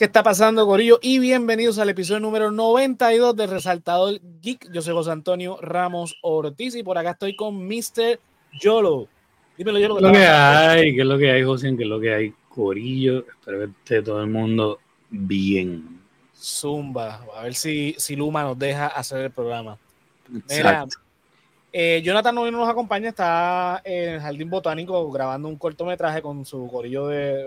¿Qué está pasando, Corillo? Y bienvenidos al episodio número 92 de Resaltador Geek. Yo soy José Antonio Ramos Ortiz y por acá estoy con Mr. Yolo. Dímelo, Yolo. ¿Qué es lo que hay? ¿Qué es lo que hay, José? ¿Qué es lo que hay, Corillo? Espero que esté todo el mundo bien. Zumba. A ver si Luma nos deja hacer el programa. Mira, Jonathan hoy no nos acompaña, está en el Jardín Botánico grabando un cortometraje con su corillo de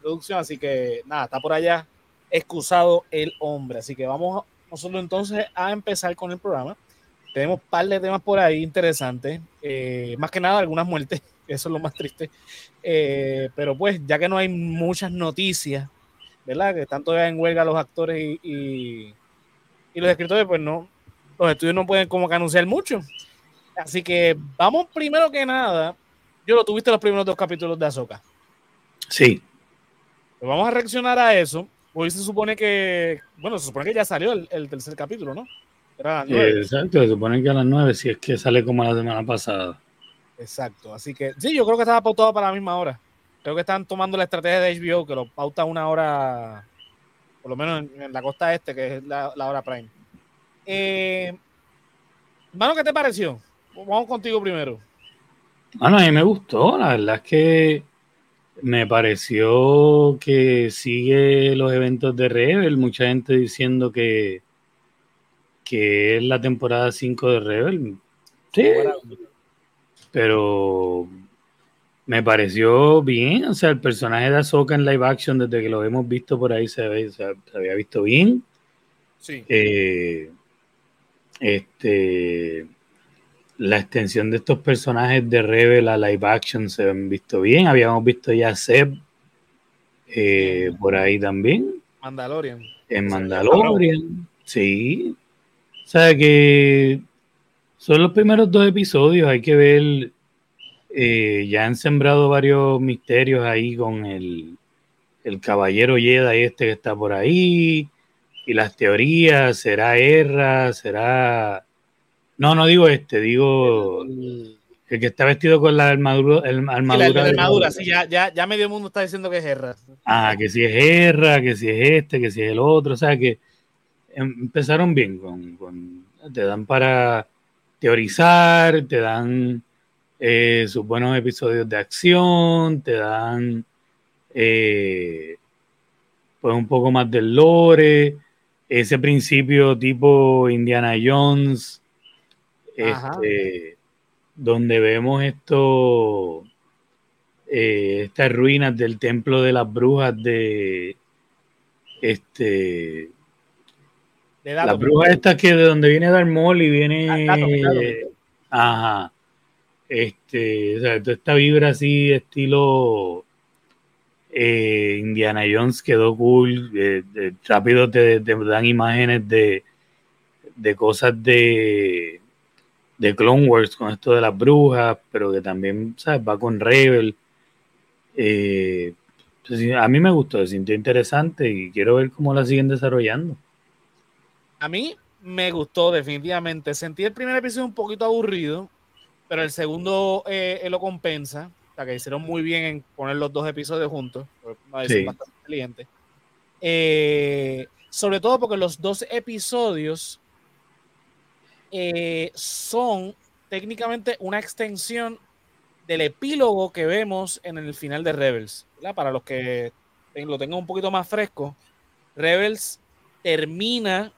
producción, así que nada, está por allá excusado el hombre, así que vamos nosotros entonces a empezar con el programa. Tenemos un par de temas por ahí interesantes, más que nada algunas muertes, eso es lo más triste, pero pues ya que no hay muchas noticias, ¿verdad? Que están todavía en huelga los actores y los escritores, pues no, los estudios no pueden como que anunciar mucho. Así que vamos primero que nada. Yolo, ¿tuviste los primeros 2 capítulos de Ahsoka? Sí. Pues vamos a reaccionar a eso. Hoy se supone que ya salió el tercer capítulo, ¿no? Era a las 9. Exacto, se supone que a las 9, si es que sale como la semana pasada. Exacto, así que sí, yo creo que estaba pautado para la misma hora. Creo que están tomando la estrategia de HBO, que lo pauta una hora, por lo menos en la costa este, que es la hora prime. Mano, ¿qué te pareció? Vamos contigo primero. Bueno, a mí me gustó, la verdad es que me pareció que sigue los eventos de Rebel, mucha gente diciendo que es la temporada 5 de Rebel, sí, pero me pareció bien, o sea, el personaje de Ahsoka en live action desde que lo hemos visto por ahí se había visto bien, sí. La extensión de estos personajes de Rebel a live action se han visto bien. Habíamos visto ya a Zeb por ahí también. Mandalorian. En Mandalorian, sí. O sea que son los primeros 2 episodios. Hay que ver. Ya han sembrado varios misterios ahí con el caballero Jedi este que está por ahí. Y las teorías. ¿Será Hera? ¿Será...? No digo digo el que está vestido con la armadura. La armadura, sí, ya medio mundo está diciendo que es Hera. Ah, que si es Hera, que si es este, que si es el otro, o sea que empezaron bien, con te dan para teorizar, te dan sus buenos episodios de acción, te dan pues un poco más del lore, ese principio tipo Indiana Jones, donde vemos estas ruinas del templo de las brujas de las brujas estas que de donde viene Darth Maul y viene o sea, toda esta vibra así estilo Indiana Jones quedó cool, rápido te dan imágenes de cosas de Clone Wars con esto de las brujas, pero que también, ¿sabes? Va con Rebel. A mí me gustó, se sintió interesante y quiero ver cómo la siguen desarrollando. A mí me gustó definitivamente. Sentí el primer episodio un poquito aburrido, pero el segundo lo compensa. O sea, que hicieron muy bien en poner los 2 episodios juntos. A veces sí. Bastante inteligente. Sobre todo porque los 2 episodios son técnicamente una extensión del epílogo que vemos en el final de Rebels, ¿verdad? Para los que lo tengan un poquito más fresco, Rebels termina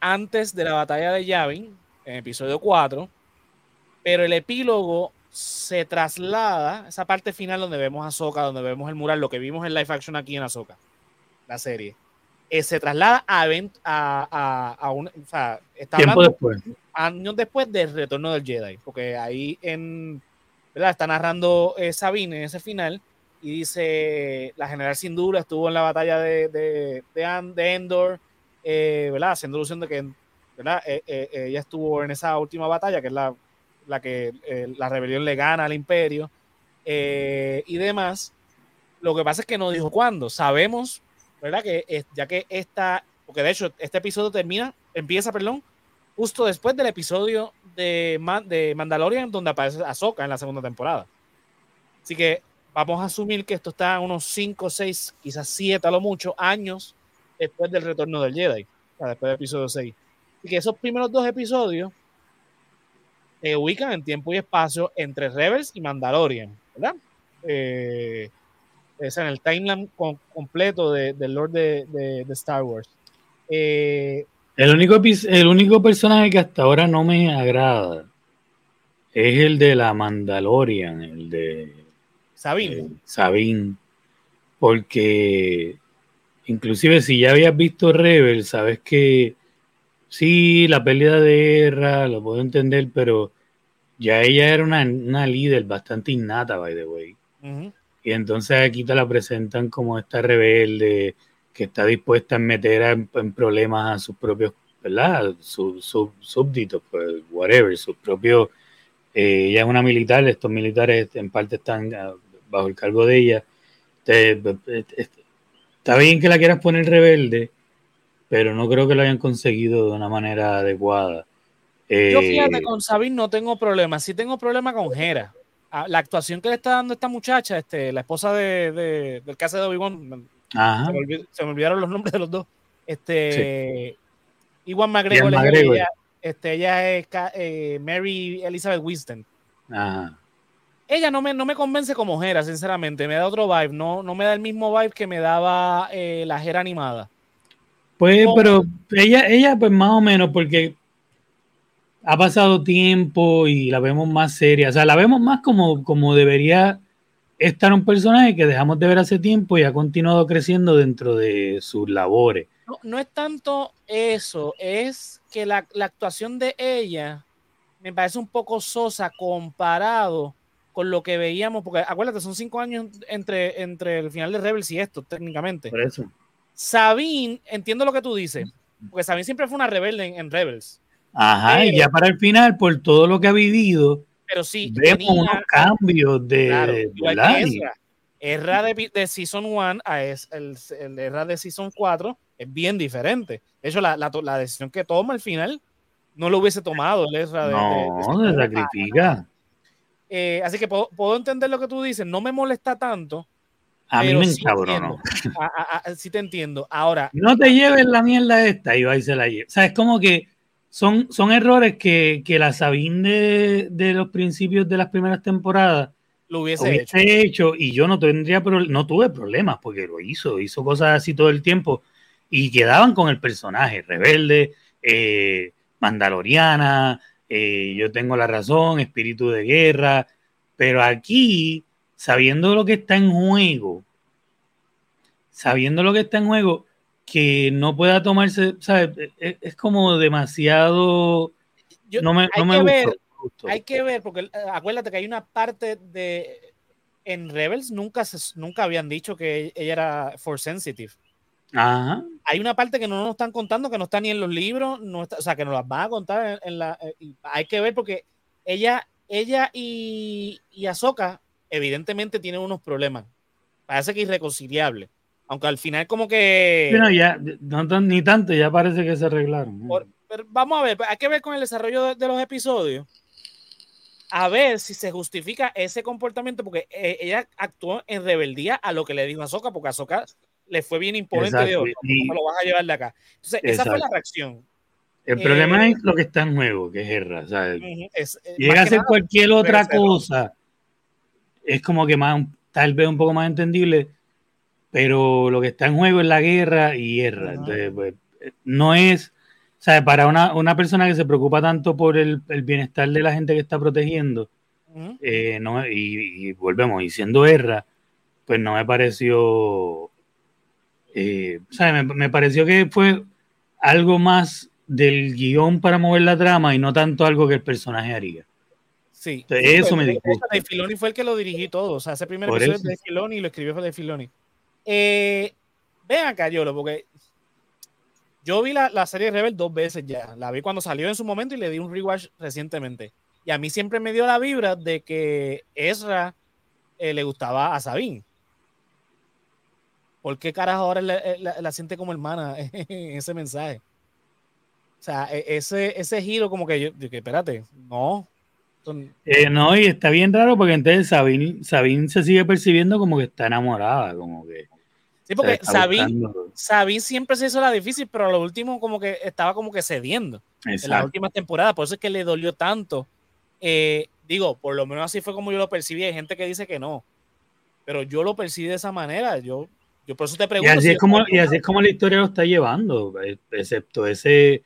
antes de la batalla de Yavin, en episodio 4, pero el epílogo se traslada, esa parte final donde vemos a Ahsoka, donde vemos el mural, lo que vimos en live action aquí en Ahsoka, la serie. Se traslada a un... O sea, está hablando después. Años después del retorno del Jedi, porque ahí ¿verdad? Está narrando Sabine en ese final y dice, la general sin duda estuvo en la batalla de Endor, ¿verdad? Haciendo alusión de que ¿verdad? Ella estuvo en esa última batalla, que es la que la rebelión le gana al imperio y demás. Lo que pasa es que no dijo cuándo. Sabemos... ¿verdad? Que ya que porque de hecho este episodio empieza justo después del episodio de Mandalorian donde aparece Ahsoka en la segunda temporada. Así que vamos a asumir que esto está unos 5, 6, quizás 7 a lo mucho años después del retorno del Jedi, después del episodio 6. Así que esos primeros dos episodios se ubican en tiempo y espacio entre Rebels y Mandalorian, ¿verdad? Es en el timeline completo del Lord de Star Wars. El único personaje que hasta ahora no me agrada es el de la Mandalorian, el de Sabine, porque inclusive si ya habías visto Rebels, sabes que sí, la pérdida de Hera, lo puedo entender, pero ya ella era una líder bastante innata, by the way. Uh-huh. Y entonces aquí te la presentan como esta rebelde que está dispuesta a meter en problemas a sus propios, ¿verdad? Sus súbditos, pues, whatever, sus propios. Ella es una militar, estos militares en parte están bajo el cargo de ella. Está bien que la quieras poner rebelde, pero no creo que lo hayan conseguido de una manera adecuada. Yo, fíjate, con Sabine no tengo problema. Sí tengo problema con Hera. La actuación que le está dando esta muchacha, la esposa del caso de Obi-Wan, se me olvidaron los nombres de los dos. Sí. Ewan McGregor, ella es Mary Elizabeth Winston. Ajá. Ella no me convence como Hera, sinceramente. Me da otro vibe. No me da el mismo vibe que me daba la Hera animada. Pues, pero ella pues más o menos, porque ha pasado tiempo y la vemos más seria. O sea, la vemos más como debería estar un personaje que dejamos de ver hace tiempo y ha continuado creciendo dentro de sus labores. No es tanto eso, es que la actuación de ella me parece un poco sosa comparado con lo que veíamos, porque acuérdate, son 5 años entre el final de Rebels y esto, técnicamente. Por eso. Sabine, entiendo lo que tú dices, porque Sabine siempre fue una rebelde en Rebels. Ajá, y ya para el final, por todo lo que ha vivido, pero sí, vemos unos cambios de Ezra de Season 1 a el Ezra de Season 4 es bien diferente. De hecho, la decisión que toma al final no lo hubiese tomado el Ezra de... No, se sacrifica. Así que puedo entender lo que tú dices, no me molesta tanto. A mí me encabronó. Sí te entiendo. Ahora, no te lleves la mierda esta y va y se la lleva. O sea, es como que son errores que la Sabine de los principios de las primeras temporadas lo hubiese hecho y yo no tuve problemas porque lo hizo cosas así todo el tiempo y quedaban con el personaje rebelde, mandaloriana, yo tengo la razón, espíritu de guerra, pero aquí... Sabiendo lo que está en juego, que no pueda tomarse, ¿sabes? Es como demasiado... No me gusta. Hay que ver, porque acuérdate que hay una parte de... En Rebels nunca habían dicho que ella era force sensitive. Ajá. Hay una parte que no nos están contando, que no está ni en los libros, no está, o sea, que nos las van a contar hay que ver, porque ella y Ahsoka evidentemente tienen unos problemas. Parece que irreconciliable. Aunque al final como que... Pero ya, ni tanto, ya parece que se arreglaron. Pero vamos a ver, hay que ver con el desarrollo de los episodios. A ver si se justifica ese comportamiento, porque ella actuó en rebeldía a lo que le dijo Ahsoka, porque Ahsoka le fue bien imponente. Exacto, de oro. No lo vas a llevar de acá. Entonces, exacto, esa fue la reacción. El problema es lo que está en juego, que es Hera. Llega a hacer cualquier otra cosa. Es como que más, tal vez un poco más entendible, pero lo que está en juego es la guerra y Hera. Entonces, pues, no es, ¿sabes? Para una persona que se preocupa tanto por el bienestar de la gente que está protegiendo, no, y volvemos, y siendo Hera, pues no me pareció, ¿sabes? Me pareció que fue algo más del guión para mover la trama y no tanto algo que el personaje haría. Sí, entonces, eso me disgusta. Dave Filoni fue el que lo dirigí todo, o sea, ese primer episodio es de Filoni y lo escribió Dave Filoni. Ven acá, Yolo, porque yo vi la serie Rebel 2 veces ya, la vi cuando salió en su momento y le di un rewatch recientemente, y a mí siempre me dio la vibra de que Ezra le gustaba a Sabine. ¿Por qué carajo ahora la siente como hermana en ese mensaje? O sea, ese giro como que yo, espérate, no. son... No, y está bien raro porque entonces Sabine se sigue percibiendo como que está enamorada, como que... Sí, porque Sabine siempre se hizo la difícil, pero a lo último como que estaba como que cediendo. Exacto. En las últimas temporadas, por eso es que le dolió tanto. Digo, por lo menos así fue como yo lo percibí. Hay gente que dice que no, pero yo lo percibí de esa manera. Yo por eso te pregunto. Y así, si es, como, y así es como la historia lo está llevando, excepto ese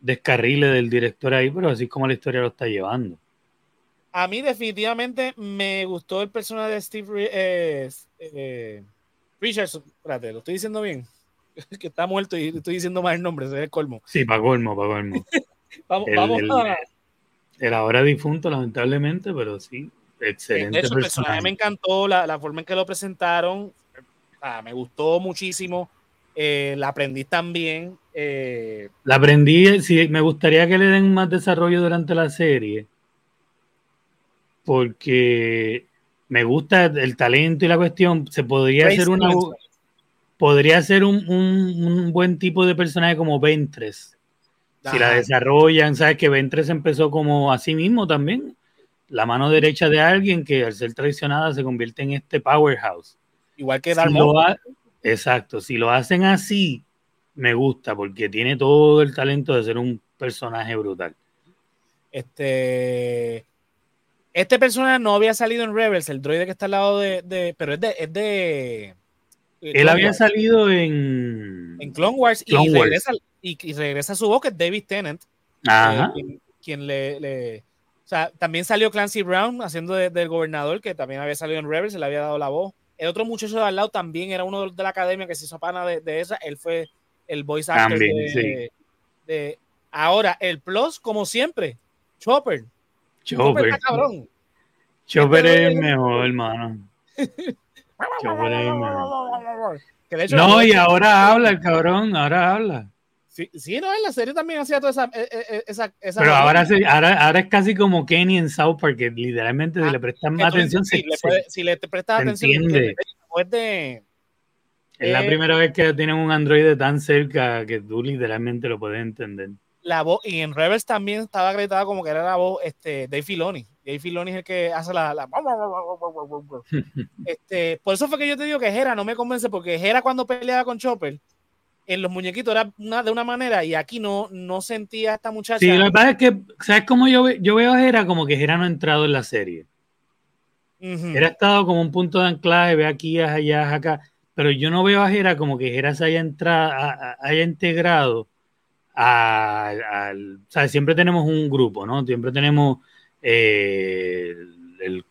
descarrile del director ahí, pero así es como la historia lo está llevando. A mí definitivamente me gustó el personaje de Steve Richardson, espérate, lo estoy diciendo bien, que está muerto y estoy diciendo mal el nombre, ese es el colmo. Sí, para colmo. El ahora difunto, lamentablemente, pero sí, excelente. De hecho, el personaje me encantó, la forma en que lo presentaron, me gustó muchísimo, la aprendí también. La aprendí, sí, me gustaría que le den más desarrollo durante la serie, porque... Me gusta el talento y la cuestión. Se podría hacer una. Podría ser un buen tipo de personaje como Ventress. Si la desarrollan, sabes que Ventress empezó como a sí mismo también. La mano derecha de alguien que al ser traicionada se convierte en este powerhouse. Igual que Darth Maul. Exacto. Si lo hacen así, me gusta porque tiene todo el talento de ser un personaje brutal. Este personaje no había salido en Rebels, el droide que está al lado de pero es de él había salido en Clone Wars, Clone Wars. Regresa su voz, que es David Tennant, quien le o sea, también salió Clancy Brown haciendo del gobernador, que también había salido en Rebels, le había dado la voz. El otro muchacho de al lado también era uno de la academia que se hizo pana de esa, él fue el voice actor también, de ahora, el plus, como siempre, Chopper está cabrón. Chopper es el mejor, hermano. Chopper es el mejor. No, y ahora habla el cabrón, Sí, no, en la serie también hacía toda esa pero ahora es casi como Kenny en South Park, que literalmente si le prestan más atención... Si le prestas atención... Es la primera vez que tienen un androide tan cerca que tú literalmente lo puedes entender. La voz, y en Rebels también estaba acreditada como que era la voz Dave Filoni. Dave Filoni es el que hace la... por eso fue que yo te digo que Hera no me convence, porque Hera cuando peleaba con Chopper en los muñequitos era de una manera y aquí no sentía a esta muchacha. Sí, lo que pasa es que, ¿sabes cómo yo veo a Hera? Como que Hera no ha entrado en la serie. Uh-huh. Hera ha estado como un punto de anclaje, ve aquí, allá, acá, pero yo no veo a Hera como que Hera se haya integrado o sea, siempre tenemos un grupo, ¿no? Siempre tenemos el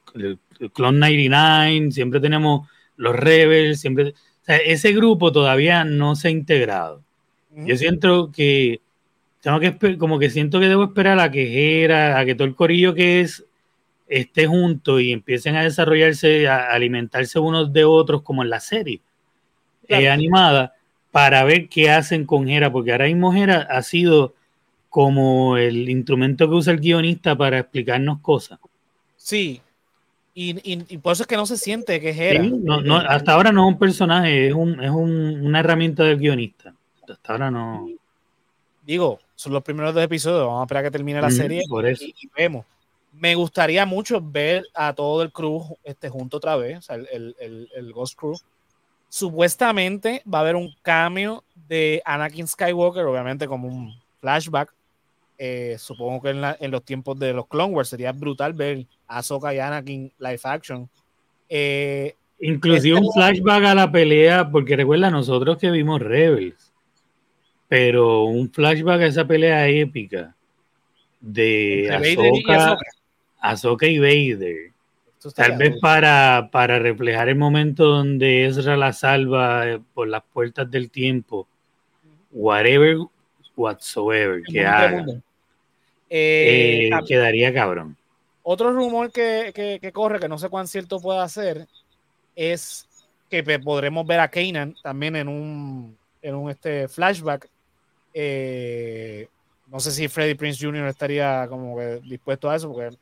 Clone 99, siempre tenemos los Rebels, siempre... O sea, ese grupo todavía no se ha integrado. Uh-huh. Yo siento que... siento que debo esperar a que Hera, a que todo el corillo que esté junto y empiecen a desarrollarse, a alimentarse unos de otros como en la serie animada, para ver qué hacen con Hera, porque ahora mismo Hera ha sido como el instrumento que usa el guionista para explicarnos cosas. Sí, y por eso es que no se siente que es Hera. Sí, no, hasta ahora no es un personaje, es una herramienta del guionista. Hasta ahora no. Digo, son los primeros 2 episodios, vamos a esperar a que termine la serie por eso. Y vemos. Me gustaría mucho ver a todo el crew junto otra vez, o sea, el Ghost Crew. Supuestamente va a haber un cameo de Anakin Skywalker, obviamente como un flashback. Supongo que en los tiempos de los Clone Wars sería brutal ver a Ahsoka y Anakin live action. Inclusive un flashback a la pelea, porque recuerda nosotros que vimos Rebels, pero un flashback a esa pelea épica de Ahsoka y Vader. Tal vez para reflejar el momento donde Ezra la salva por las puertas del tiempo, whatsoever que haga, quedaría cabrón. Otro rumor que corre, que no sé cuán cierto pueda ser, es que podremos ver a Kanan también en un flashback. No sé si Freddie Prinze Jr. estaría como que dispuesto a eso, porque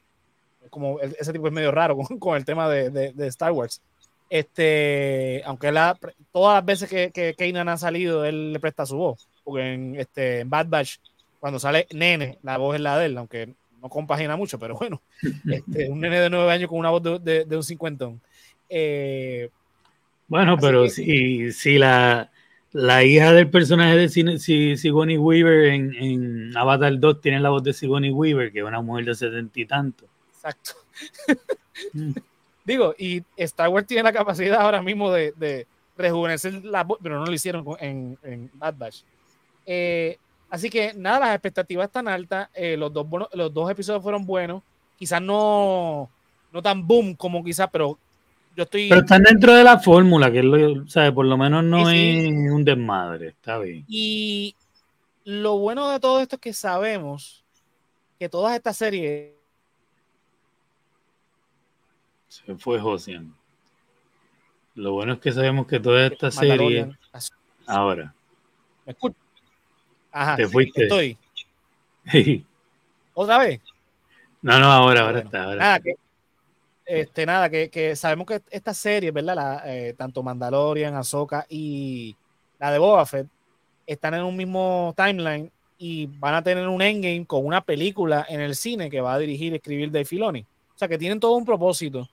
como ese tipo es medio raro con el tema de Star Wars. Aunque todas las veces que Kanan ha salido, él le presta su voz. Porque en Bad Batch, cuando sale Nene, la voz es la de él, aunque no compagina mucho, pero bueno, un nene de 9 años con una voz de un 50. Bueno, pero que... si la hija del personaje de Sigourney Weaver en Avatar 2 tiene la voz de Sigourney Weaver, que es una mujer de 70 y tanto. Exacto. Digo, y Star Wars tiene la capacidad ahora mismo de rejuvenecer la voz, pero no lo hicieron en Bad Batch. Así que nada, las expectativas están altas. Los dos episodios fueron buenos. Quizás no tan boom como quizás, pero yo estoy... Pero están dentro de la fórmula, que es lo, ¿sabes? Por lo menos no sí. Es un desmadre, está bien. Y lo bueno de todo esto es que sabemos que todas estas series... Se fue Josian. Lo bueno es que sabemos que todas estas series... Ahora. ¿Me escuchas? Ajá, te fuiste. Estoy. Sí. ¿Otra vez? No, ahora bueno, está. Ahora nada, está. Que sabemos que esta serie, ¿verdad? Tanto Mandalorian, Ahsoka y la de Boba Fett están en un mismo timeline y van a tener un endgame con una película en el cine que va a dirigir y escribir Dave Filoni. O sea, que tienen todo un propósito.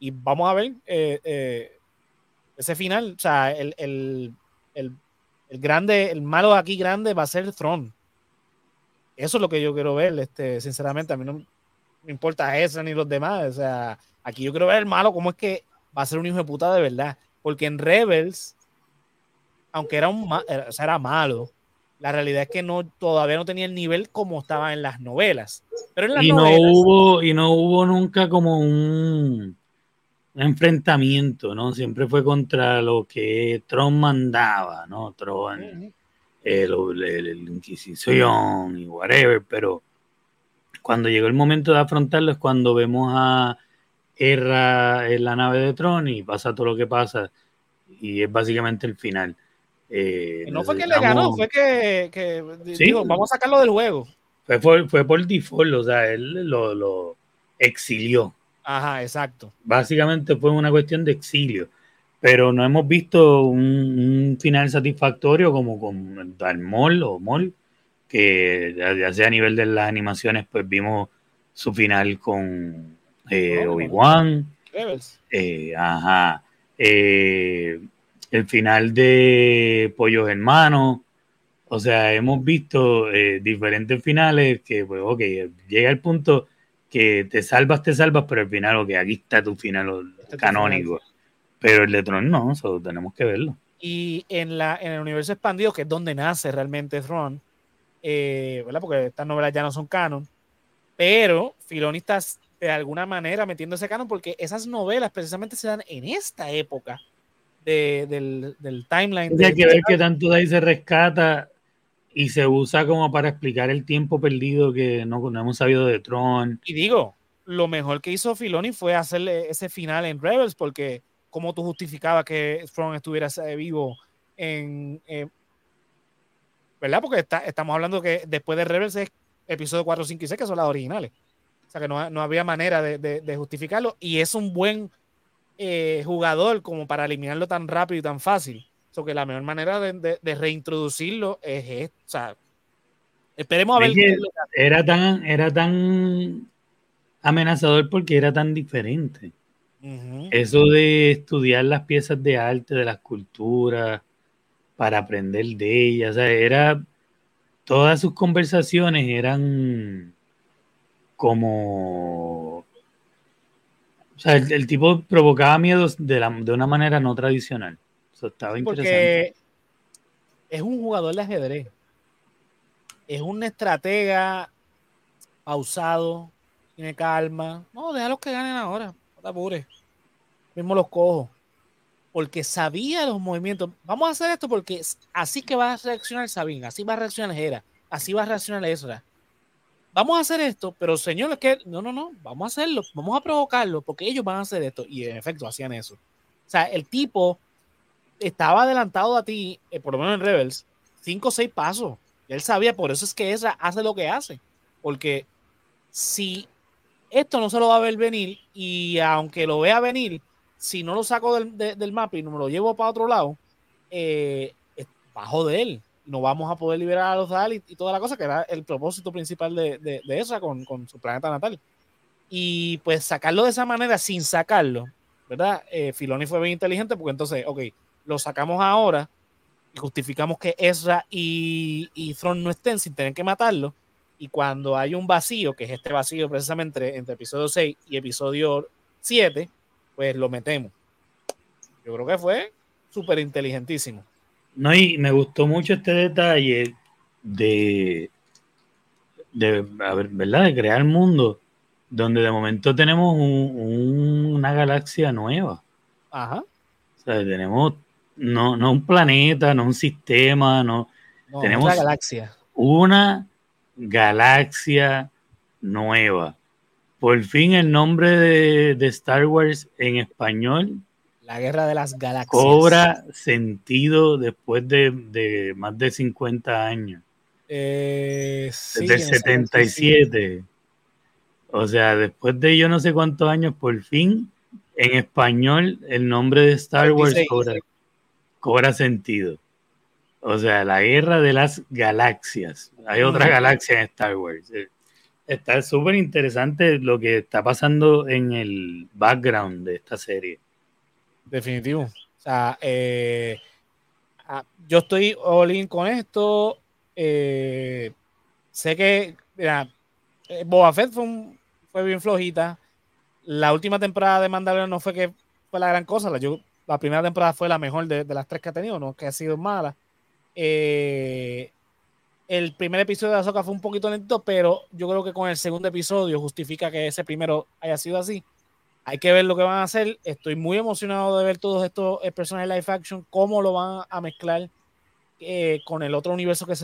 Y vamos a ver ese final. O sea, el grande, el malo de aquí grande va a ser Thrawn. Eso es lo que yo quiero ver, sinceramente. A mí no me importa Ezra ni los demás. O sea, aquí yo quiero ver el malo, cómo es que va a ser un hijo de puta de verdad. Porque en Rebels, aunque era malo, la realidad es que todavía no tenía el nivel como estaba en las novelas. Pero en las novelas... No hubo nunca como un enfrentamiento, ¿no? Siempre fue contra lo que Tron mandaba, ¿no? Tron, el Inquisición y whatever, pero cuando llegó el momento de afrontarlo es cuando vemos a Hera en la nave de Tron y pasa todo lo que pasa y es básicamente el final. No fue que le ganó, fue que sí, digo, vamos a sacarlo del juego. Fue por default, o sea, él lo exilió. Ajá, exacto. Básicamente fue una cuestión de exilio, pero no hemos visto un final satisfactorio como con Darth Maul o Maul, que ya sea a nivel de las animaciones, pues vimos su final con Obi-Wan. El final de Pollos Hermanos. O sea, hemos visto diferentes finales que, pues, ok, llega el punto... que te salvas, pero al final, ok, aquí está tu final canónico. Pero el de Tron no, solo tenemos que verlo. Y en el universo expandido, que es donde nace realmente Tron, ¿verdad? Porque estas novelas ya no son canon, pero Filoni está de alguna manera metiéndose canon porque esas novelas precisamente se dan en esta época del timeline. Hay que ver qué tanto de ahí se rescata y se usa como para explicar el tiempo perdido que no hemos sabido de Tron. Y digo, lo mejor que hizo Filoni fue hacerle ese final en Rebels, porque ¿cómo tú justificabas que Tron estuviera vivo en... ¿verdad? Porque estamos hablando que después de Rebels es episodio 4, 5 y 6, que son las originales. O sea, que no había manera de justificarlo, y es un buen jugador como para eliminarlo tan rápido y tan fácil. So que la mejor manera de reintroducirlo es esto. O sea, esperemos a ver. Era tan amenazador porque era tan diferente. Uh-huh. Eso de estudiar las piezas de arte, de las culturas, para aprender de ellas. O sea, todas sus conversaciones eran como... O sea, el tipo provocaba miedos de una manera no tradicional. Estaba interesante. Porque es un jugador de ajedrez, es un estratega pausado, tiene calma, no, déjalos que ganen ahora, no te apures, mismo los cojo, porque sabía los movimientos. Vamos a hacer esto porque así que va a reaccionar Sabine, así va a reaccionar Hera, así va a reaccionar Ezra. Vamos a hacer esto, pero señores, que no, vamos a hacerlo, vamos a provocarlo porque ellos van a hacer esto, y en efecto hacían eso. O sea, el tipo estaba adelantado a ti, por lo menos en Rebels, 5 o 6 pasos. Él sabía, por eso es que Ezra hace lo que hace. Porque si esto no se lo va a ver venir, y aunque lo vea venir, si no lo saco del mapa y no me lo llevo para otro lado, bajo de él. no vamos a poder liberar a los Dali y toda la cosa, que era el propósito principal de Ezra con su planeta natal. Y pues sacarlo de esa manera, sin sacarlo, ¿verdad? Filoni fue bien inteligente, porque entonces, ok, lo sacamos ahora y justificamos que Ezra y Thrawn no estén sin tener que matarlo. Y cuando hay un vacío, que es este vacío precisamente entre episodio 6 y episodio 7, pues lo metemos. Yo creo que fue súper inteligentísimo. No, y me gustó mucho este detalle ¿verdad? De crear mundo donde de momento tenemos una galaxia nueva. Ajá. O sea, tenemos no un planeta, no un sistema, no tenemos una galaxia. Una galaxia nueva. Por fin el nombre de Star Wars en español. La Guerra de las Galaxias. Cobra sentido después de más de 50 años. Sí, desde el 77. Sí. O sea, después de yo no sé cuántos años, por fin, en español, el nombre de Star Wars cobra sentido. O sea, la Guerra de las Galaxias. Hay otra galaxia en Star Wars. Está súper interesante lo que está pasando en el background de esta serie. Definitivo. O sea, yo estoy all in con esto. Sé que Boba Fett fue bien flojita. La última temporada de Mandalorian no fue que fue la gran cosa. La primera temporada fue la mejor de las tres que ha tenido, no que ha sido mala. El primer episodio de Ahsoka fue un poquito lento, pero yo creo que con el segundo episodio justifica que ese primero haya sido así. Hay que ver lo que van a hacer. Estoy muy emocionado de ver todos estos personajes live action, cómo lo van a mezclar con el otro universo que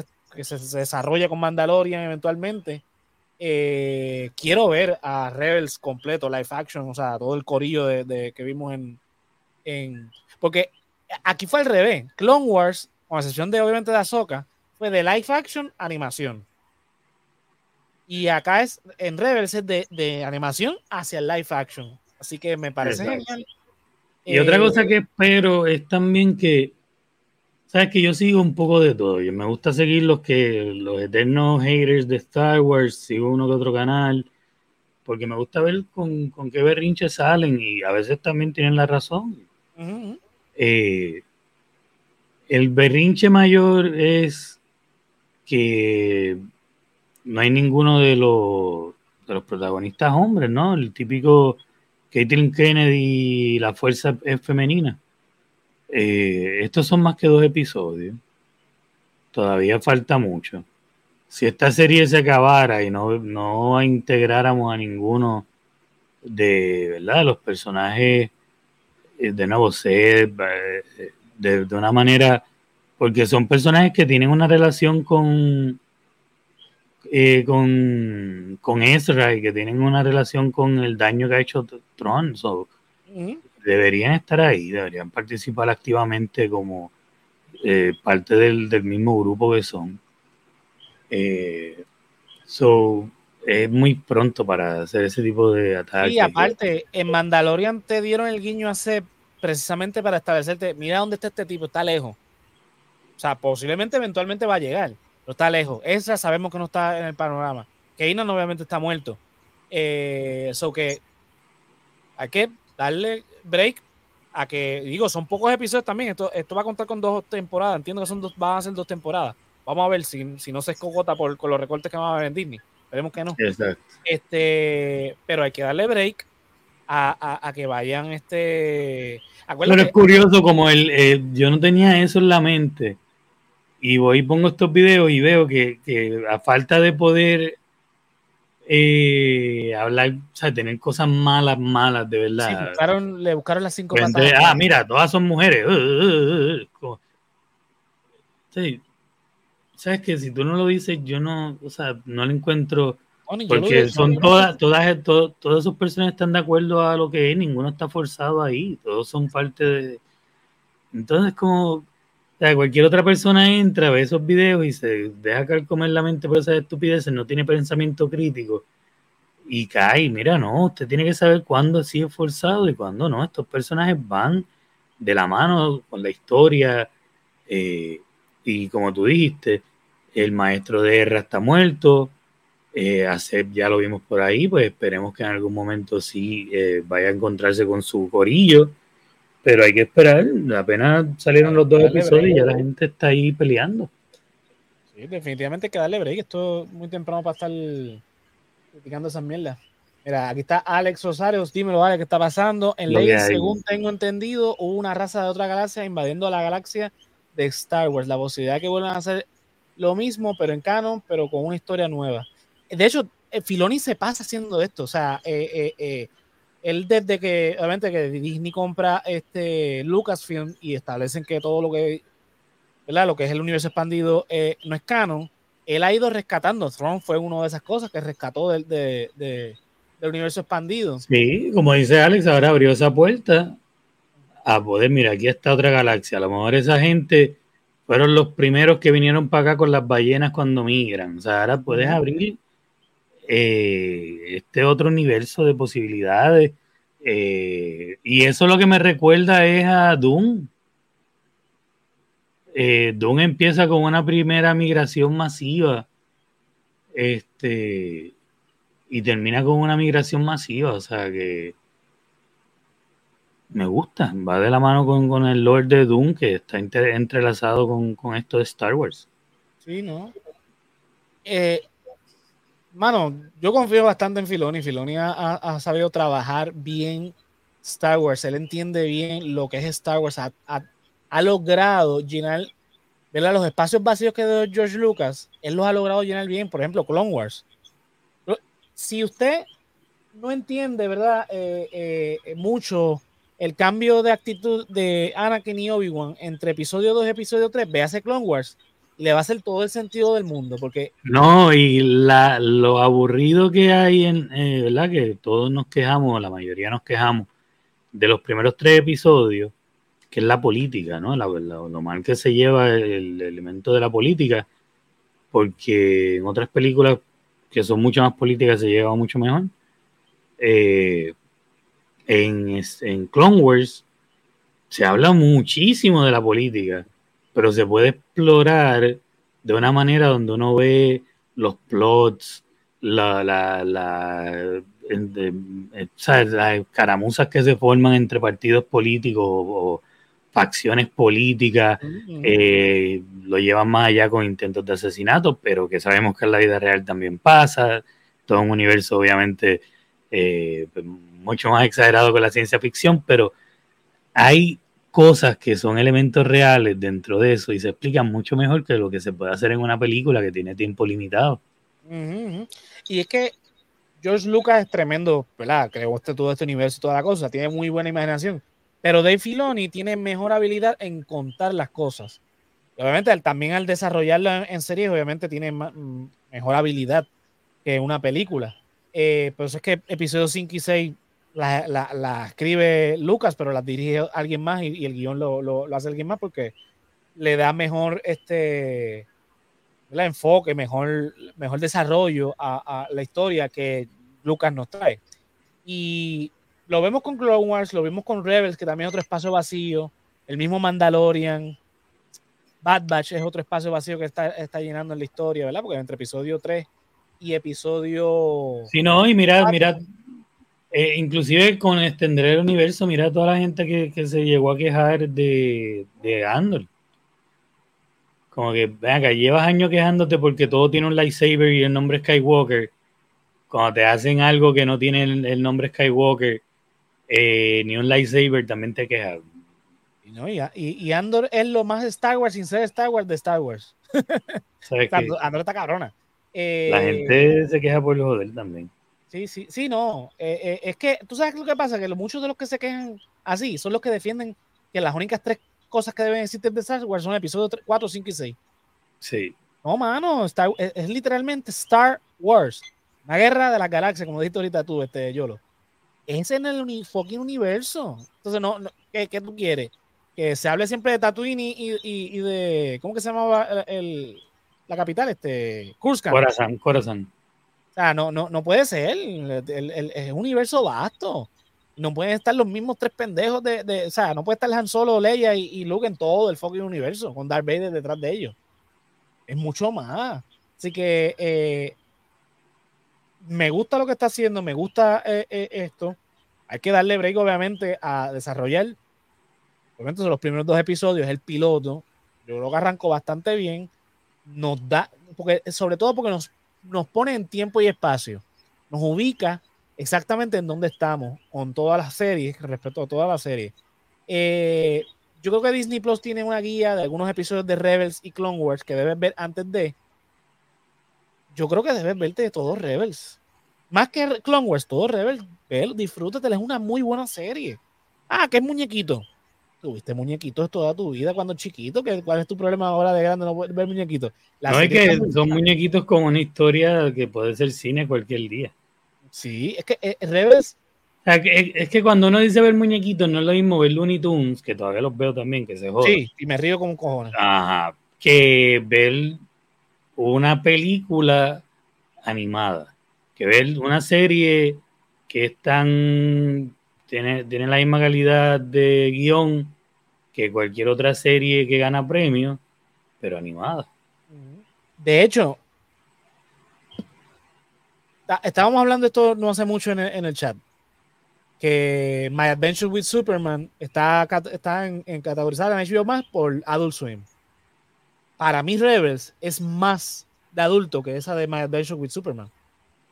se desarrolla con Mandalorian eventualmente. Quiero ver a Rebels completo, live action, o sea, todo el corillo de que vimos en... Porque aquí fue al revés. Clone Wars, con excepción de obviamente de Ahsoka, fue de live action a animación. Y acá es en Rebels es de animación hacia el live action. Así que me parece genial. Y otra cosa que espero es también que, sabes que yo sigo un poco de todo. Yo me gusta seguir los eternos haters de Star Wars, sigo uno que otro canal, porque me gusta ver con qué berrinches salen y a veces también tienen la razón. Uh-huh. El berrinche mayor es que no hay ninguno de los protagonistas hombres, ¿no? El típico Caitlyn Kennedy, la fuerza es femenina. Estos son más que 2 episodios. Todavía falta mucho. Si esta serie se acabara y no integráramos a ninguno de, ¿verdad?, los personajes de nuevo ser de una manera, porque son personajes que tienen una relación con Ezra y que tienen una relación con el daño que ha hecho Thrawn. Deberían estar ahí, deberían participar activamente como parte del mismo grupo que son. Es muy pronto para hacer ese tipo de ataques. Y aparte, en Mandalorian te dieron el guiño hace precisamente para establecerte, mira dónde está este tipo, está lejos. O sea, posiblemente eventualmente va a llegar, pero está lejos. Ezra sabemos que no está en el panorama. Kanan obviamente está muerto. So que hay que darle break a que, digo, son pocos episodios también. Esto va a contar con 2 temporadas. Entiendo que van a ser 2 temporadas. Vamos a ver si no se escogota con los recortes que van a haber en Disney. Esperemos que no. Exacto. Pero hay que darle break a que vayan Acuérdate, pero es curioso como yo no tenía eso en la mente. Y voy y pongo estos videos y veo que a falta de poder hablar, o sea, tener cosas malas de verdad. Sí, le buscaron las 5 patas. Mira, todas son mujeres. Sí. ¿Sabes qué? Si tú no lo dices, yo no, o sea, no lo encuentro. Porque son todas esas personas están de acuerdo a lo que es, ninguno está forzado ahí, todos son parte de... Entonces, como... O sea, cualquier otra persona entra, ve esos videos y se deja carcomer la mente por esas estupideces, no tiene pensamiento crítico y cae. Mira, no, usted tiene que saber cuándo sí es forzado y cuándo no. Estos personajes van de la mano con la historia y como tú dijiste, el maestro de Hera está muerto, a Seb ya lo vimos por ahí, pues esperemos que en algún momento sí vaya a encontrarse con su corillo, pero hay que esperar, apenas salieron los dos episodios y ya la gente está ahí peleando. Sí, definitivamente hay que darle break, esto es muy temprano para estar criticando esas mierdas. Mira, aquí está Alex Rosario, dímelo Alex, ¿qué está pasando? En Ley, según tengo entendido, hubo una raza de otra galaxia invadiendo la galaxia de Star Wars, la posibilidad de que vuelvan a hacer lo mismo, pero en canon, pero con una historia nueva. De hecho, Filoni se pasa haciendo esto, o sea, él desde que, obviamente, que Disney compra Lucasfilm y establecen que todo lo que, ¿verdad?, lo que es el universo expandido no es canon, él ha ido rescatando. Thrawn fue una de esas cosas que rescató del universo expandido. Sí, como dice Alex, ahora abrió esa puerta a poder, mira, aquí está otra galaxia, a lo mejor esa gente fueron los primeros que vinieron para acá con las ballenas cuando migran. O sea, ahora puedes abrir este otro universo de posibilidades. Y eso lo que me recuerda es a Dune. Dune empieza con una primera migración masiva. Y termina con una migración masiva. O sea, que me gusta, va de la mano con el lore de Dune, que está entrelazado con esto de Star Wars. Sí, ¿no? Mano, yo confío bastante en Filoni. Filoni ha sabido trabajar bien Star Wars. Él entiende bien lo que es Star Wars. Ha logrado llenar, ¿verdad?, los espacios vacíos que dio George Lucas. Él los ha logrado llenar bien. Por ejemplo, Clone Wars. Si usted no entiende, ¿verdad?, mucho el cambio de actitud de Anakin y Obi-Wan entre episodio 2 y episodio 3, véase Clone Wars, le va a hacer todo el sentido del mundo, porque... No, y lo aburrido que hay, ¿verdad?, que todos nos quejamos, la mayoría nos quejamos, de los primeros 3 episodios, que es la política, ¿no? Lo mal que se lleva el elemento de la política, porque en otras películas que son mucho más políticas se lleva mucho mejor. En Clone Wars se habla muchísimo de la política, pero se puede explorar de una manera donde uno ve los plots, las escaramuzas que se forman entre partidos políticos o facciones políticas, lo llevan más allá con intentos de asesinato, pero que sabemos que en la vida real también pasa, todo un universo obviamente... mucho más exagerado que la ciencia ficción, pero hay cosas que son elementos reales dentro de eso y se explican mucho mejor que lo que se puede hacer en una película que tiene tiempo limitado. Uh-huh. Y es que George Lucas es tremendo, ¿verdad? Creó todo este universo y toda la cosa, tiene muy buena imaginación, pero Dave Filoni tiene mejor habilidad en contar las cosas. Y obviamente también al desarrollarlo en series, obviamente tiene mejor habilidad que una película. Pero eso es que episodios 5 y 6 la escribe Lucas, pero las dirige alguien más y el guión lo hace alguien más porque le da mejor enfoque, mejor desarrollo a la historia que Lucas nos trae. Y lo vemos con Clone Wars, lo vimos con Rebels, que también es otro espacio vacío, el mismo Mandalorian, Bad Batch es otro espacio vacío que está llenando en la historia, ¿verdad? Porque entre episodio 3 y episodio... Sí, no, y mira inclusive con extender el universo, mira toda la gente que se llegó a quejar de Andor. Como que, ven acá, llevas años quejándote porque todo tiene un lightsaber y el nombre Skywalker. Cuando te hacen algo que no tiene el nombre Skywalker, ni un lightsaber, también te quejas. No, y Andor es lo más Star Wars sin ser Star Wars de Star Wars. ¿Sabes qué? Andor está cabrona. La gente se queja por los joder también. Sí, no. Es que, ¿tú sabes lo que pasa? Que muchos de los que se quejan así son los que defienden que las únicas 3 cosas que deben existir de Star Wars son episodios 4, 5 y 6. Sí. No, mano, es literalmente Star Wars. Una guerra de las galaxias, como dijiste ahorita tú, Yolo. Es en el fucking universo. Entonces, no ¿qué tú quieres? Que se hable siempre de Tatooine y de... ¿Cómo que se llamaba la capital, Coruscant? Corazán. O sea, no puede ser. Es un universo vasto. No pueden estar los mismos tres pendejos o sea, no puede estar Han Solo, Leia y Luke en todo el fucking universo con Darth Vader detrás de ellos. Es mucho más. Así que me gusta lo que está haciendo, me gusta esto. Hay que darle break, obviamente, a desarrollar. Obviamente, son los primeros 2 episodios, es el piloto. Yo creo que arrancó bastante bien. Nos da, porque, sobre todo porque nos pone en tiempo y espacio. Nos ubica exactamente en dónde estamos con todas las series, respecto a todas las series. Yo creo que Disney Plus tiene una guía de algunos episodios de Rebels y Clone Wars que debes ver antes de... Yo creo que debes verte de todos Rebels. Más que Clone Wars, todo Rebels, disfrútatela, es una muy buena serie. Ah, que es muñequito. Tuviste muñequitos toda tu vida cuando chiquito, ¿cuál es tu problema ahora de grande no poder ver muñequitos? No, es que son muñequitos con una historia que puede ser cine cualquier día. Sí, es que Rebels... O sea, es que cuando uno dice ver muñequitos no es lo mismo ver Looney Tunes, que todavía los veo también, que se joda. Sí, y me río como cojones. Ajá, que ver una película animada. Que ver una serie que es tan... Tiene la misma calidad de guión que cualquier otra serie que gana premios, pero animada. De hecho, estábamos hablando de esto no hace mucho en el chat, que My Adventure with Superman está en categorizada en HBO más por Adult Swim. Para mí Rebels es más de adulto que esa de My Adventure with Superman.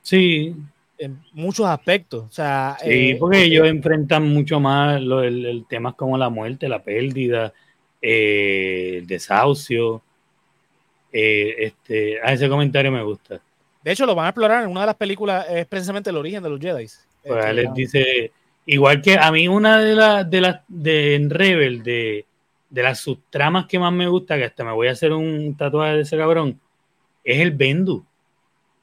Sí. En muchos aspectos, o sea, sí, porque ellos enfrentan mucho más el temas como la muerte, la pérdida, el desahucio. Ese comentario me gusta. De hecho, lo van a explorar en una de las películas, es precisamente el origen de los Jedi. Pues les dice, igual que a mí, una de Rebel, de las subtramas que más me gusta, que hasta me voy a hacer un tatuaje de ese cabrón, es el Bendu.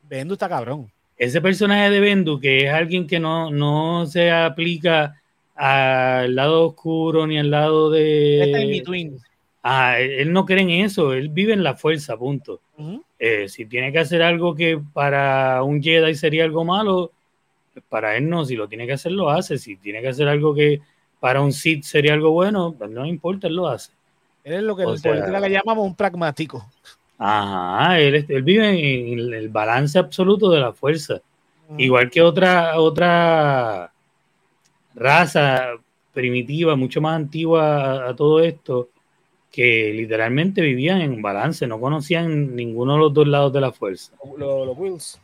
Bendu está cabrón. Ese personaje de Bendu, que es alguien que no se aplica al lado oscuro ni al lado de... Está en between. Ah, él no cree en eso, él vive en la fuerza, punto. Uh-huh. Si tiene que hacer algo que para un Jedi sería algo malo, pues para él no, si lo tiene que hacer, lo hace. Si tiene que hacer algo que para un Sith sería algo bueno, pues no importa, él lo hace. Él es lo que le llamamos un pragmático. Ajá, él vive en el balance absoluto de la fuerza. Igual que otra raza primitiva, mucho más antigua a todo esto, que literalmente vivían en balance, no conocían ninguno de los dos lados de la fuerza. Los Wills.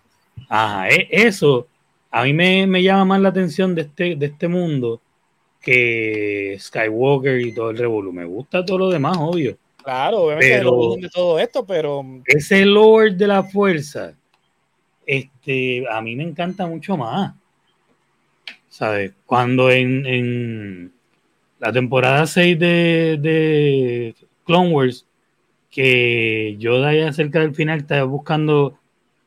Ajá, eso a mí me llama más la atención de este mundo que Skywalker y todo el revolú. Me gusta todo lo demás, obvio. Claro, obviamente es el origen de todo esto, pero... Ese Lord de la Fuerza, a mí me encanta mucho más. ¿Sabes? Cuando en la temporada 6 de Clone Wars, que Yoda ya cerca del final está buscando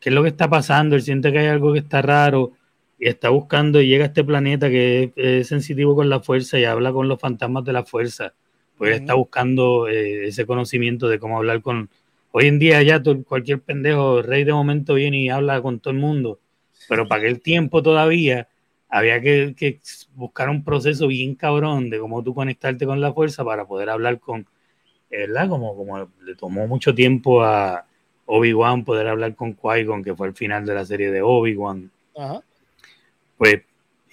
qué es lo que está pasando, él siente que hay algo que está raro, y está buscando y llega a este planeta que es sensitivo con la Fuerza y habla con los fantasmas de la Fuerza. Pues está buscando ese conocimiento de cómo hablar con... Hoy en día ya cualquier pendejo, Rey de momento viene y habla con todo el mundo, pero para aquel tiempo todavía había que buscar un proceso bien cabrón de cómo tú conectarte con la fuerza para poder hablar con... ¿Verdad? Como le tomó mucho tiempo a Obi-Wan poder hablar con Qui-Gon, que fue el final de la serie de Obi-Wan. Ajá. Pues...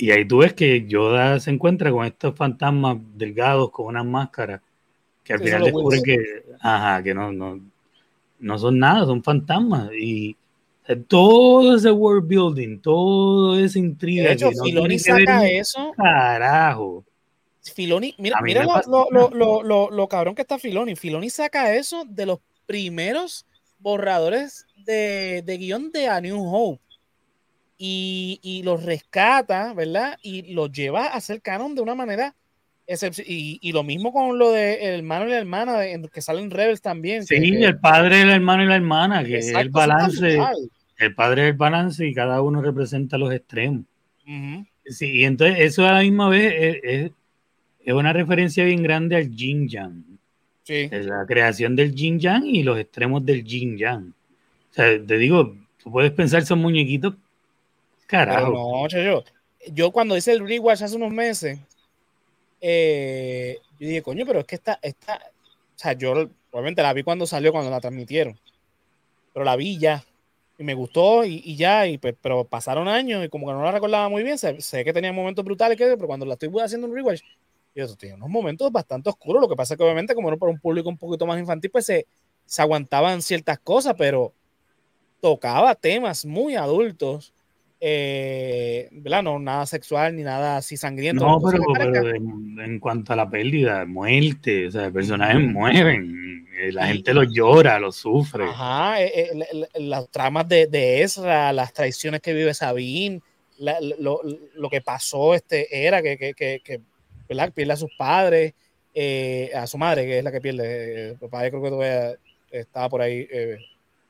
Y ahí tú ves que Yoda se encuentra con estos fantasmas delgados con unas máscaras que al final descubre que no son nada, son fantasmas. Y todo ese world building, todo esa intriga. De hecho, Filoni saca eso. Carajo. Filoni, mira lo cabrón que está Filoni. Filoni saca eso de los primeros borradores de guión de A New Hope. Y los rescata, ¿verdad? Y los lleva a hacer canon de una manera y lo mismo con lo de el hermano y la hermana que salen Rebels también. Sí, que el padre, el hermano y la hermana, que exacto, es el balance. El padre es el balance y cada uno representa los extremos. Uh-huh. Sí, y entonces eso a la misma vez es una referencia bien grande al Yin Yang. Sí. Es la creación del Yin Yang y los extremos del Yin Yang. O sea, te digo, tú puedes pensar son muñequitos. Carajo. Pero no, yo cuando hice el rewatch hace unos meses, yo dije, coño, pero es que esta, o sea, yo obviamente la vi cuando salió, cuando la transmitieron, pero la vi ya, y me gustó, pero pasaron años, y como que no la recordaba muy bien, sé que tenía momentos brutales, pero cuando la estoy haciendo un rewatch, yo tenía unos momentos bastante oscuros, lo que pasa es que obviamente, como era para un público un poquito más infantil, pues se aguantaban ciertas cosas, pero tocaba temas muy adultos, ¿verdad? No, nada sexual ni nada así sangriento. No, pero en cuanto a la pérdida, muerte, o sea, personajes mueren, la gente los llora, los sufre. Ajá, las tramas de Ezra, las traiciones que vive Sabine, lo que pasó era que ¿verdad? Pierde a sus padres, a su madre, que es la que pierde. Su padre creo que todavía estaba por ahí.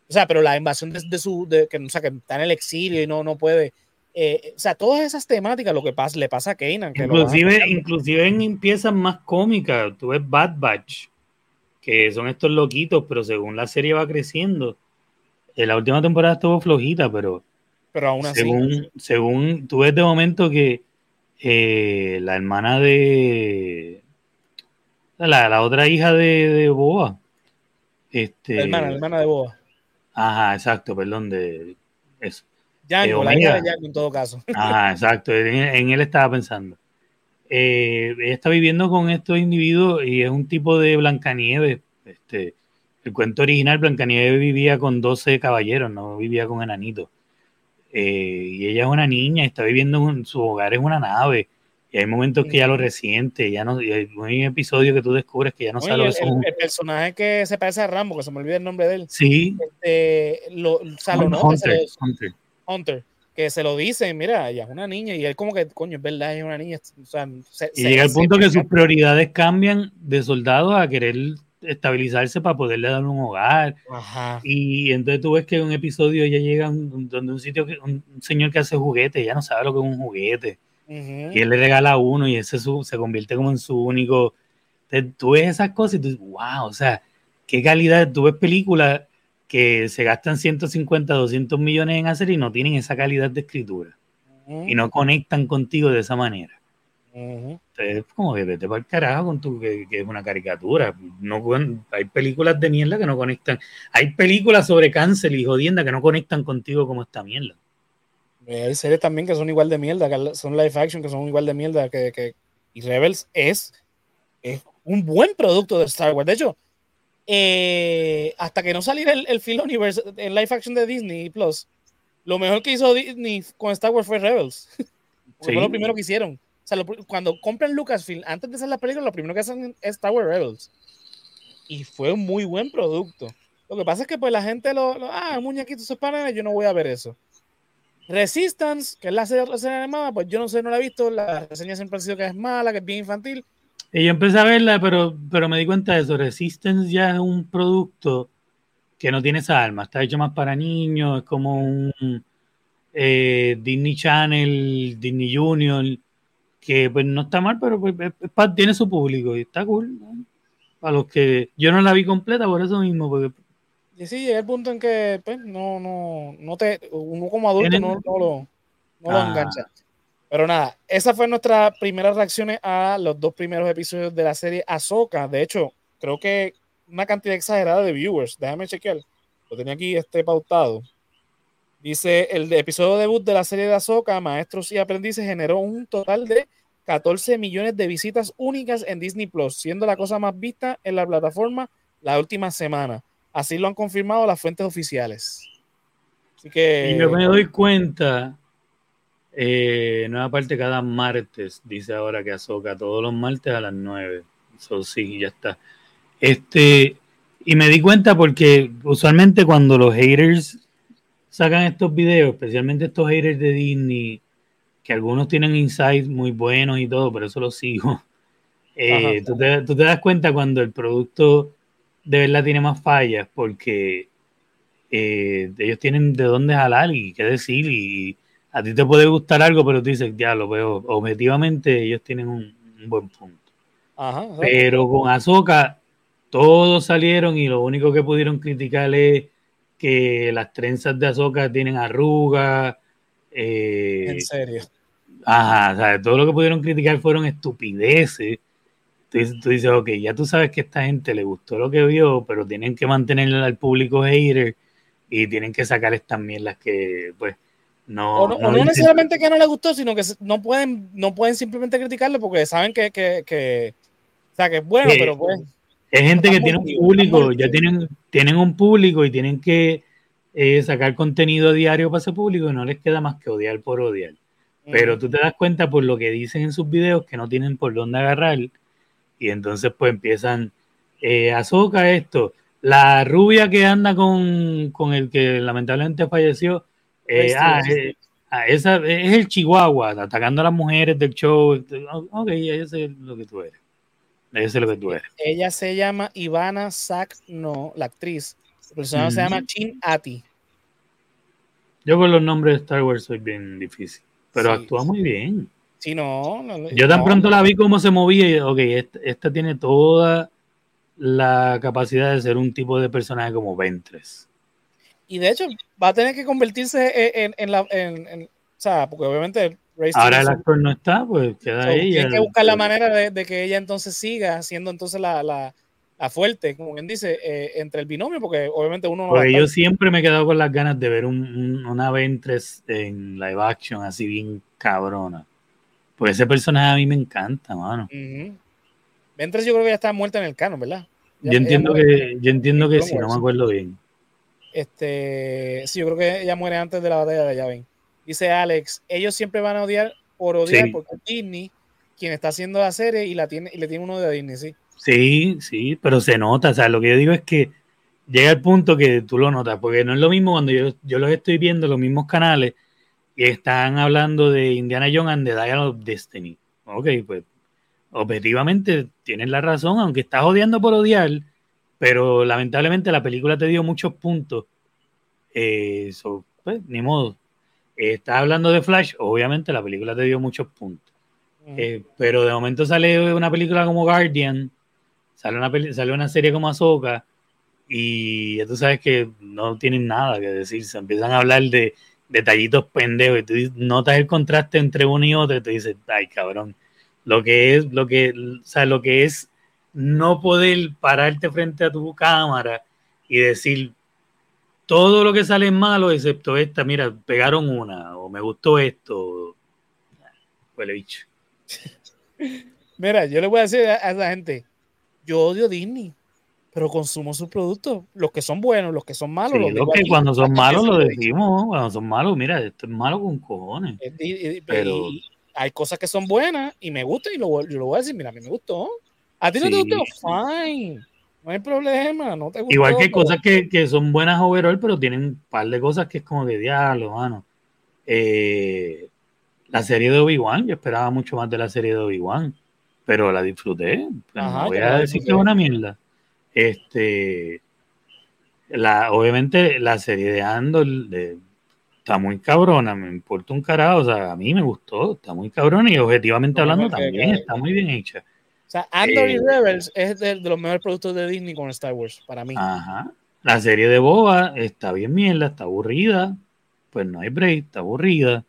O sea, pero la invasión que está en el exilio y no puede. O sea, todas esas temáticas, lo que le pasa a Kanan. Inclusive en piezas más cómicas, tú ves Bad Batch, que son estos loquitos, pero según la serie va creciendo. En la última temporada estuvo flojita, pero aún así. Según tú ves de momento que la hermana de la otra hija de Boba. La hermana de Boba. Ajá, exacto, perdón, de eso. Yango, la idea de Yango en todo caso. Ajá, exacto, en él estaba pensando. Ella está viviendo con estos individuos y es un tipo de Blancanieves. El cuento original, Blancanieves vivía con 12 caballeros, no vivía con enanitos. Y ella es una niña, está viviendo en su hogar, es una nave. Y hay momentos que ya lo resiente, ya no, y hay un episodio que tú descubres que ya no sale eso. El personaje que se parece a Rambo, que se me olvida el nombre de él. Sí. Hunter, que se lo dicen, mira, ella es una niña, y él como que, coño, es verdad, ella es una niña. O sea, llega el punto que sus prioridades cambian de soldados a querer estabilizarse para poderle dar un hogar. Ajá. Y entonces tú ves que en un episodio ella llega a un sitio, un señor que hace juguetes, ella no sabe lo que es un juguete. Uh-huh. Y él le regala uno y ese se convierte como en su único. Entonces, tú ves esas cosas y tú, wow, o sea, qué calidad. Tú ves películas que se gastan 150, 200 millones en hacer y no tienen esa calidad de escritura. Uh-huh. Y no conectan contigo de esa manera. Uh-huh. Entonces, como que vete para el carajo con que es una caricatura. Hay películas de mierda que no conectan. Hay películas sobre cáncer y jodienda que no conectan contigo como esta mierda. Hay series también que son igual de mierda, que son live action, que son igual de mierda. Y Rebels es un buen producto de Star Wars. De hecho, hasta que no saliera el Filoniverse en live action de Disney Plus, lo mejor que hizo Disney con Star Wars fue Rebels. Sí. Fue lo primero que hicieron. O sea, cuando compran Lucasfilm, antes de hacer las películas, lo primero que hacen es Star Wars Rebels. Y fue un muy buen producto. Lo que pasa es que pues la gente muñequitos se paran, yo no voy a ver eso. Resistance, que es la serie animada, pues yo no sé, no la he visto, la reseña siempre ha sido que es mala, que es bien infantil. Y yo empecé a verla, pero me di cuenta de eso, Resistance ya es un producto que no tiene esa alma, está hecho más para niños, es como un Disney Channel, Disney Junior, que pues no está mal, pero pues, tiene su público y está cool, ¿no? Para los que yo no la vi completa por eso mismo, porque... Y sí, llega el punto en que pues, uno como adulto no lo engancha. Pero nada, esa fue nuestra primera reacción a los dos primeros episodios de la serie Ahsoka. De hecho, creo que una cantidad exagerada de viewers. Déjame chequear. Lo tenía aquí pautado. Dice, el episodio debut de la serie de Ahsoka, Maestros y Aprendices, generó un total de 14 millones de visitas únicas en Disney Plus, siendo la cosa más vista en la plataforma la última semana. Así lo han confirmado las fuentes oficiales. Así que... Y yo me doy cuenta, nueva parte cada martes, dice ahora que Ahsoka, todos los martes a las 9. Eso sí, ya está. Y me di cuenta porque usualmente cuando los haters sacan estos videos, especialmente estos haters de Disney, que algunos tienen insights muy buenos y todo, pero eso lo sigo. Ajá, tú te das cuenta cuando el producto... de verdad tiene más fallas porque ellos tienen de dónde jalar y qué decir, y a ti te puede gustar algo, pero tú dices, ya lo veo, objetivamente ellos tienen un buen punto. Ajá, sí. Pero con Ahsoka todos salieron y lo único que pudieron criticar es que las trenzas de Ahsoka tienen arrugas. ¿En serio? Ajá, o sea, todo lo que pudieron criticar fueron estupideces. Entonces tú dices, ok, ya tú sabes que a esta gente le gustó lo que vio, pero tienen que mantenerle al público hater y tienen que sacar estas mierdas que, pues, no... O no necesariamente que no le gustó, sino que no pueden simplemente criticarlo porque saben que o sea, que es bueno, pero pues... Es gente que tiene un público, ya tienen un público y tienen que sacar contenido diario para ese público y no les queda más que odiar por odiar. Pero tú te das cuenta por lo que dicen en sus videos que no tienen por dónde agarrar y entonces pues empiezan Ahsoka esto, la rubia que anda con el que lamentablemente falleció, esa es el chihuahua atacando a las mujeres del show. Ok, ese es lo que tú eres. Eso es lo que tú eres. Ella se llama Ivana Sackno, la actriz. Su personaje se llama Chin Ati. Yo con los nombres de Star Wars soy bien difícil, pero sí, actúa muy bien. Sí, no yo tan pronto la vi como se movía y, ok, esta tiene toda la capacidad de ser un tipo de personaje como Ventress. Y de hecho, va a tener que convertirse en o sea, porque obviamente... Ahora el actor no está, pues queda ella. Tiene que buscar la manera de que ella entonces siga siendo entonces la fuerte, como quien dice, entre el binomio, porque obviamente uno no. Porque yo siempre me he quedado con las ganas de ver una Ventress en live action así bien cabrona. Pues ese personaje a mí me encanta, mano. Uh-huh. Ventress yo creo que ya está muerta en el canon, ¿verdad? Yo entiendo que sí, no me acuerdo bien. Sí, yo creo que ella muere antes de la batalla de Yavin. Dice Alex, ellos siempre van a odiar sí, porque Disney, quien está haciendo la serie y le tiene uno de Disney, sí. Sí, pero se nota, o sea, lo que yo digo es que llega el punto que tú lo notas, porque no es lo mismo cuando yo los estoy viendo, los mismos canales, y están hablando de Indiana Jones and the Dial of Destiny. Ok, pues, objetivamente tienes la razón, aunque estás odiando por odiar, pero lamentablemente la película te dio muchos puntos. Pues, ni modo. Estás hablando de Flash, obviamente la película te dio muchos puntos. Pero de momento sale una película como Guardian, sale una serie como Ahsoka, y ya tú sabes que no tienen nada que decir. Se empiezan a hablar de detallitos pendejos, y tú notas el contraste entre uno y otro, y tú dices, ay, cabrón, lo que es no poder pararte frente a tu cámara y decir... Todo lo que sale es malo, excepto esta. Mira, pegaron una, o me gustó esto. Huele bicho. Mira, yo le voy a decir a la gente, yo odio Disney, pero consumo sus productos. Los que son buenos, los que son malos. Sí, cuando son malos lo decimos. Cuando son malos, mira, esto es malo con cojones. Pero hay cosas que son buenas y me gustan y yo lo voy a decir, mira, a mí me gustó. ¿A ti no te gustó? Fine. No hay problema, no te gusta. Igual que hay cosas que son buenas overall, pero tienen un par de cosas que es como de diablo, mano. La serie de Obi-Wan, yo esperaba mucho más de la serie de Obi-Wan, pero la disfruté. Ajá, no voy a decir que es una mierda. Obviamente la serie de Andor está muy cabrona, me importa un carajo, o sea, a mí me gustó, está muy cabrona y objetivamente hablando también está muy bien hecha. O sea, Andor y Rebels es de los mejores productos de Disney con Star Wars, para mí. Ajá. La serie de Boba está bien mierda, está aburrida. Pues no hay break, está aburrida.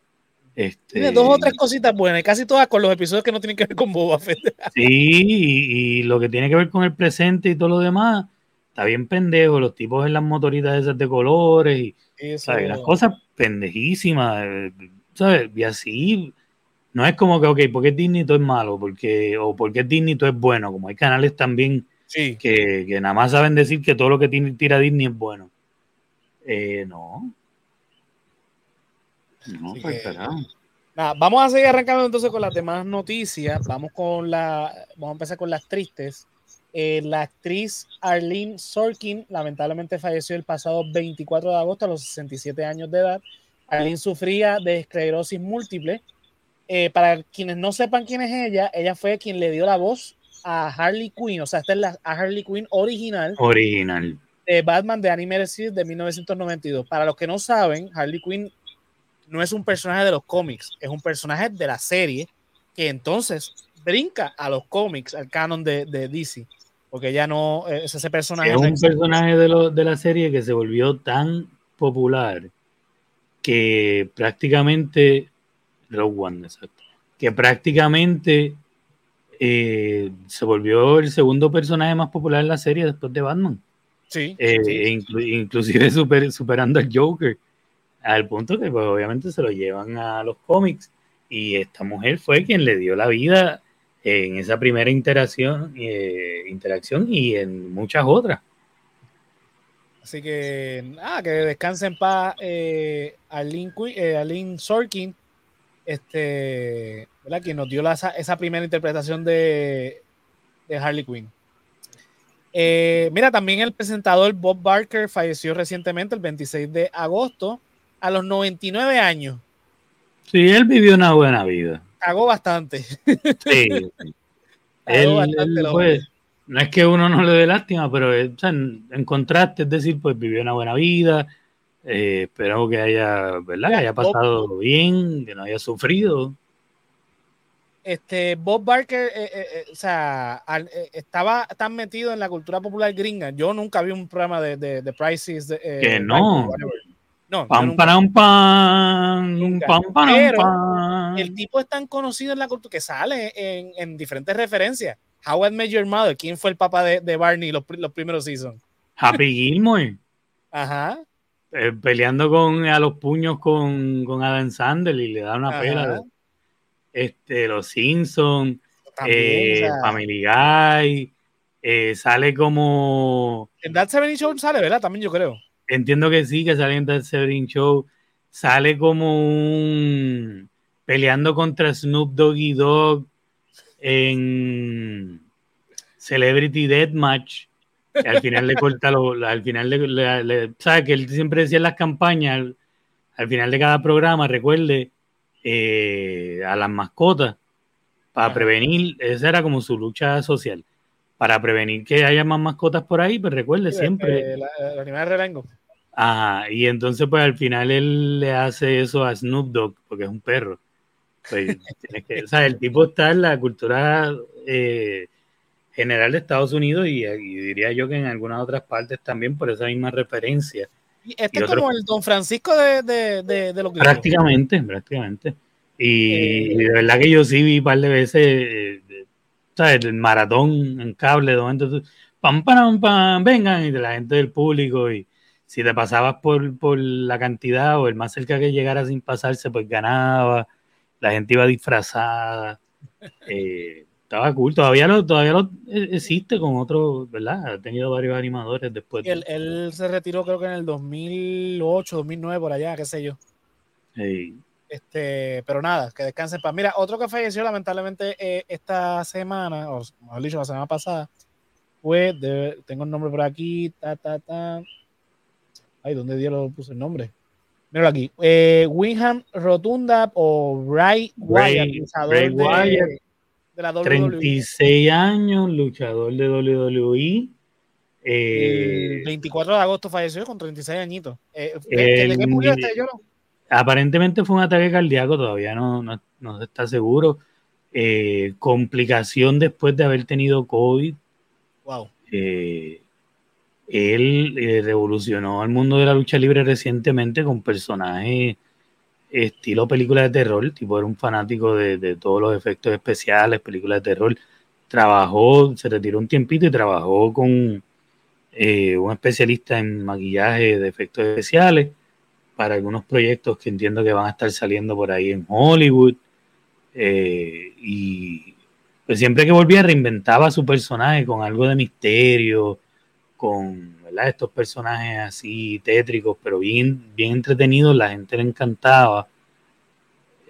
Tiene dos o tres cositas buenas, casi todas con los episodios que no tienen que ver con Boba Fett. Sí, y lo que tiene que ver con el presente y todo lo demás, está bien pendejo. Los tipos en las motoritas esas de colores. ¿Sabes? Las cosas pendejísimas, ¿sabes? Y así... No es como que, ok, porque es Disney todo es malo, porque es Disney todo es bueno, como hay canales también sí, que nada más saben decir que todo lo que tira Disney es bueno. No, sí, pues nada, vamos a seguir arrancando entonces con las demás noticias. Vamos a empezar con las tristes. La actriz Arlene Sorkin lamentablemente falleció el pasado 24 de agosto a los 67 años de edad. Arlene sufría de esclerosis múltiple. Para quienes no sepan quién es ella fue quien le dio la voz a Harley Quinn, o sea, esta es la Harley Quinn original de Batman de Animated Series de 1992. Para los que no saben, Harley Quinn no es un personaje de los cómics, es un personaje de la serie que entonces brinca a los cómics, al canon de DC, porque ella no es ese personaje. Es un personaje de la serie que se volvió tan popular que prácticamente... Rogue One, exacto. que prácticamente se volvió el segundo personaje más popular en la serie después de Batman. Sí. Inclusive superando al Joker, al punto que pues, obviamente se lo llevan a los cómics, y esta mujer fue quien le dio la vida en esa primera interacción y en muchas otras. Así que, que descanse en paz Aline Sorkin, ¿verdad? Quien nos dio esa primera interpretación de Harley Quinn. Mira, también el presentador Bob Barker falleció recientemente, el 26 de agosto, a los 99 años. Sí, él vivió una buena vida. Cagó bastante. Sí. Él, no es que uno no le dé lástima, pero o sea, en contraste, es decir, pues vivió una buena vida, esperamos que haya, ¿verdad? Que haya pasado bien, que no haya sufrido. Bob Barker, estaba tan metido en la cultura popular gringa. Yo nunca vi un programa de Price is que no. No, pan. El tipo es tan conocido en la cultura que sale en diferentes referencias. How I Met Your Mother. ¿Quién fue el papá de Barney los primeros seasons? Happy Gilmore. Ajá. Peleando a los puños con Adam Sandler y le da una pela. Los Simpsons. Family Guy. Sale como... En That 70's Show sale, ¿verdad? También yo creo. Entiendo que sí, que sale en That 70's Show. Sale como peleando contra Snoop Doggy Dogg en Celebrity Deathmatch, que al final le corta al final le sabe que él siempre decía en las campañas al final de cada programa, recuerde a las mascotas para prevenir, esa era como su lucha social, para prevenir que haya más mascotas por ahí, pues recuerde siempre el animal de Relango. Ajá, y entonces pues al final él le hace eso a Snoop Dogg porque es un perro. Pues, el tipo está en la cultura general de Estados Unidos y diría yo que en algunas otras partes también por esa misma referencia. Es como el Don Francisco de los gringos. Prácticamente. Y de verdad que yo sí vi un par de veces el maratón en cable, donde tú, pam, vengan, y de la gente del público, y si te pasabas por la cantidad o el más cerca que llegara sin pasarse, pues ganaba. La gente iba disfrazada. Estaba cool. Todavía lo existe con otro, ¿verdad? Ha tenido varios animadores después. Él se retiró creo que en el 2008, 2009, por allá, qué sé yo. Sí. Pero nada, que descanse en paz. Mira, otro que falleció lamentablemente esta semana, o mejor dicho, la semana pasada, fue, tengo el nombre por aquí, Ay, ¿dónde Dios puso el nombre? Míralo aquí. Wyndham Rotunda o Bray Wyatt, luchador de la WWE. 36 años, luchador de WWE. 24 de agosto falleció con 36 añitos. ¿De qué murió lloro? Aparentemente fue un ataque cardíaco, todavía no se está seguro. Complicación después de haber tenido COVID. Wow. Él revolucionó el mundo de la lucha libre recientemente con personajes estilo película de terror, tipo era un fanático de todos los efectos especiales, películas de terror. Se retiró un tiempito y trabajó con un especialista en maquillaje de efectos especiales para algunos proyectos que entiendo que van a estar saliendo por ahí en Hollywood. Y pues siempre que volvía reinventaba su personaje con algo de misterio, con, ¿verdad?, estos personajes así tétricos, pero bien, bien entretenidos, la gente le encantaba.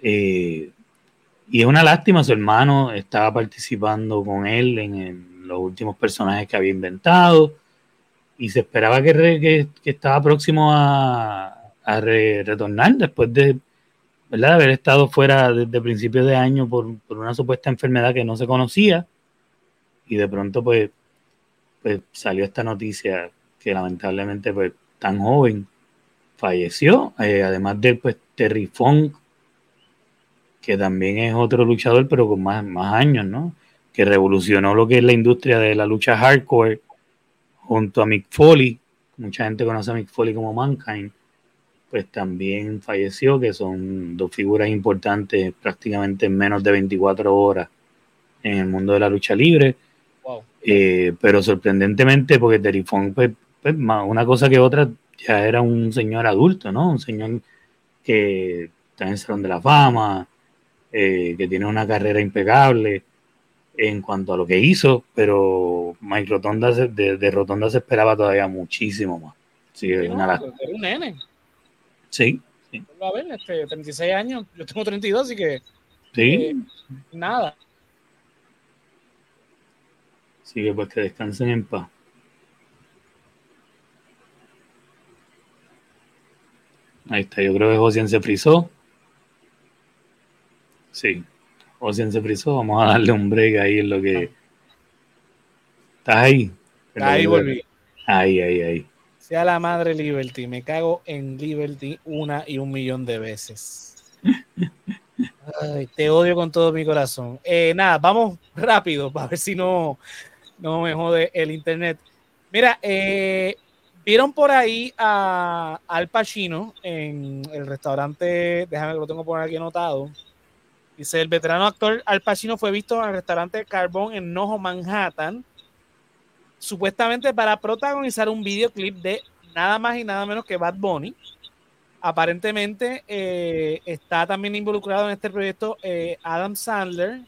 Y es una lástima, su hermano estaba participando con él en los últimos personajes que había inventado y se esperaba que estaba próximo a retornar después de, ¿verdad?, de haber estado fuera desde principios de año por una supuesta enfermedad que no se conocía y de pronto pues salió esta noticia que lamentablemente pues tan joven falleció, además de pues Terry Funk, que también es otro luchador pero con más años, ¿no?, que revolucionó lo que es la industria de la lucha hardcore junto a Mick Foley. Mucha gente conoce a Mick Foley como Mankind, pues también falleció, que son dos figuras importantes prácticamente en menos de 24 horas en el mundo de la lucha libre. Wow. Pero sorprendentemente, porque Terifón, pues una cosa que otra, ya era un señor adulto, ¿no? Un señor que está en el Salón de la Fama, que tiene una carrera impecable en cuanto a lo que hizo, pero Mike Rotonda de Rotonda se esperaba todavía muchísimo más. Sí, es una era un nene. Sí, sí. A ver, 36 años, yo tengo 32, así que... Sí. Nada. Así que pues que descansen en paz. Ahí está, yo creo que Ocean se frizó. Sí, Ocean se frizó, vamos a darle un break ahí en lo que... ¿Estás ahí? Ahí volví. Ahí. Sea la madre Liberty, me cago en Liberty 1,000,000 de veces. Ay, te odio con todo mi corazón. Nada, vamos rápido para ver si no me jode el internet. Mira, vieron por ahí a Al Pacino en el restaurante, déjame que lo tengo por aquí anotado. Dice, el veterano actor Al Pacino fue visto en el restaurante Carbón en Noho, Manhattan, supuestamente para protagonizar un videoclip de nada más y nada menos que Bad Bunny. Aparentemente está también involucrado en este proyecto Adam Sandler.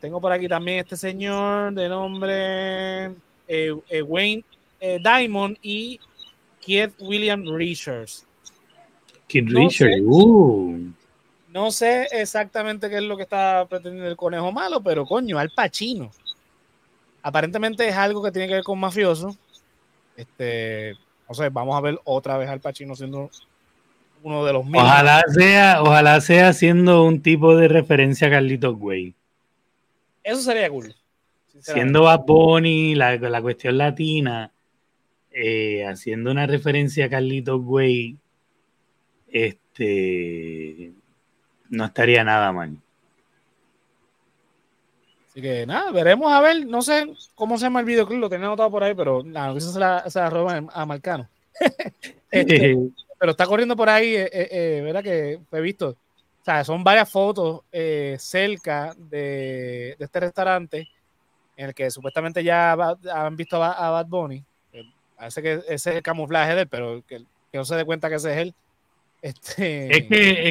Tengo por aquí también este señor de nombre Wayne Diamond y Keith William Richards. Keith Richards, No sé exactamente qué es lo que está pretendiendo el conejo malo, pero coño, Al Pacino. Aparentemente es algo que tiene que ver con mafioso. O sea, vamos a ver otra vez Al Pacino siendo uno de los mismos. Ojalá sea siendo un tipo de referencia a Carlitos Way. Eso sería cool. Siendo Bad Bunny, la cuestión latina, haciendo una referencia a Carlitos Way, no estaría nada mal. Así que nada, veremos a ver, no sé cómo se llama el videoclip, lo tenía anotado por ahí, pero la noticia se la roban a Marcano. Pero está corriendo por ahí, ¿verdad? Que he visto. O sea, son varias fotos cerca de este restaurante en el que supuestamente ya han visto a Bad Bunny. Parece que ese es el camuflaje de él, pero que no se dé cuenta que ese es él. Es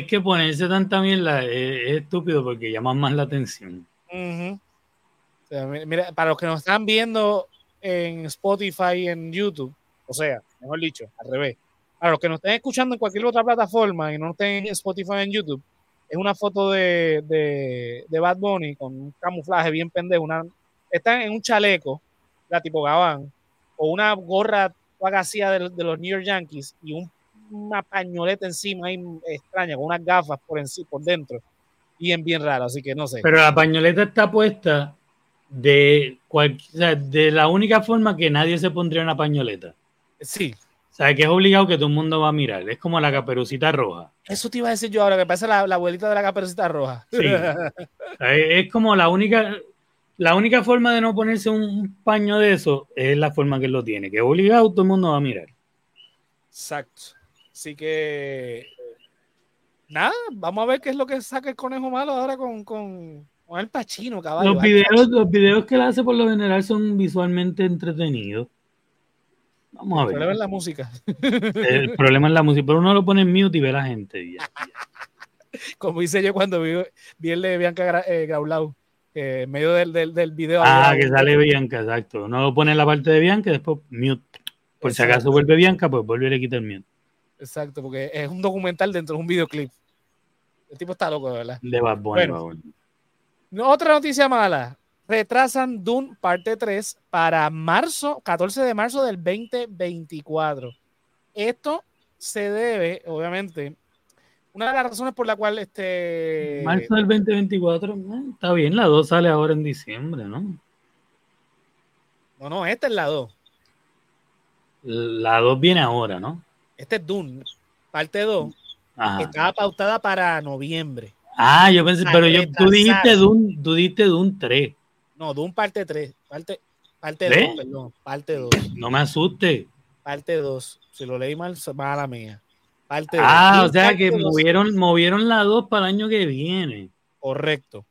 que ponerse tanta mierda es estúpido porque llama más la atención. Uh-huh. O sea, mira, para los que nos están viendo en Spotify y en YouTube, o sea, mejor dicho, al revés, para los que nos estén escuchando en cualquier otra plataforma y no estén en Spotify o en YouTube, es una foto de Bad Bunny con un camuflaje bien pendejo, están en un chaleco, la tipo Gabán, o una gorra vacía de los New York Yankees y una pañoleta encima ahí extraña, con unas gafas por dentro. Y es bien raro, así que no sé. Pero la pañoleta está puesta de la única forma que nadie se pondría una pañoleta. Sí. O sea, que es obligado que todo el mundo va a mirar. Es como la Caperucita Roja. Eso te iba a decir yo ahora, que parece la abuelita de la Caperucita Roja. Sí. Es como la única forma de no ponerse un paño de eso es la forma que lo tiene. Que es obligado, todo el mundo va a mirar. Exacto. Así que... Nada, vamos a ver qué es lo que saca el conejo malo ahora con Al Pacino, caballo. Los videos que él hace por lo general son visualmente entretenidos. Vamos a ver. El problema es la música. El problema es la música, pero uno lo pone en mute y ve a la gente. Ya. Como hice yo cuando vi el de Bianca Graulau, en medio del video. Que sale Bianca, exacto. Uno lo pone en la parte de Bianca y después mute. Por exacto. Si acaso vuelve Bianca, pues vuelve y le quita el mute. Exacto, porque es un documental dentro de un videoclip. El tipo está loco, ¿verdad? De Bad Bunny. Bueno, otra noticia mala. Retrasan Dune parte 3 para marzo, 14 de marzo del 2024. Esto se debe, obviamente, una de las razones por la cual marzo del 2024, está bien, la 2 sale ahora en diciembre, ¿no? No, esta es la 2. La 2 viene ahora, ¿no? Este es Dune, parte 2. Ajá. Estaba pautada para noviembre. Yo pensé, tú dijiste Dune 3. No, Dune parte 3. Parte 2, perdón, parte 2. No me asustes. parte 2. Si lo leí mal, mala mía. Parte dos. O sea que movieron la 2 para el año que viene. Correcto.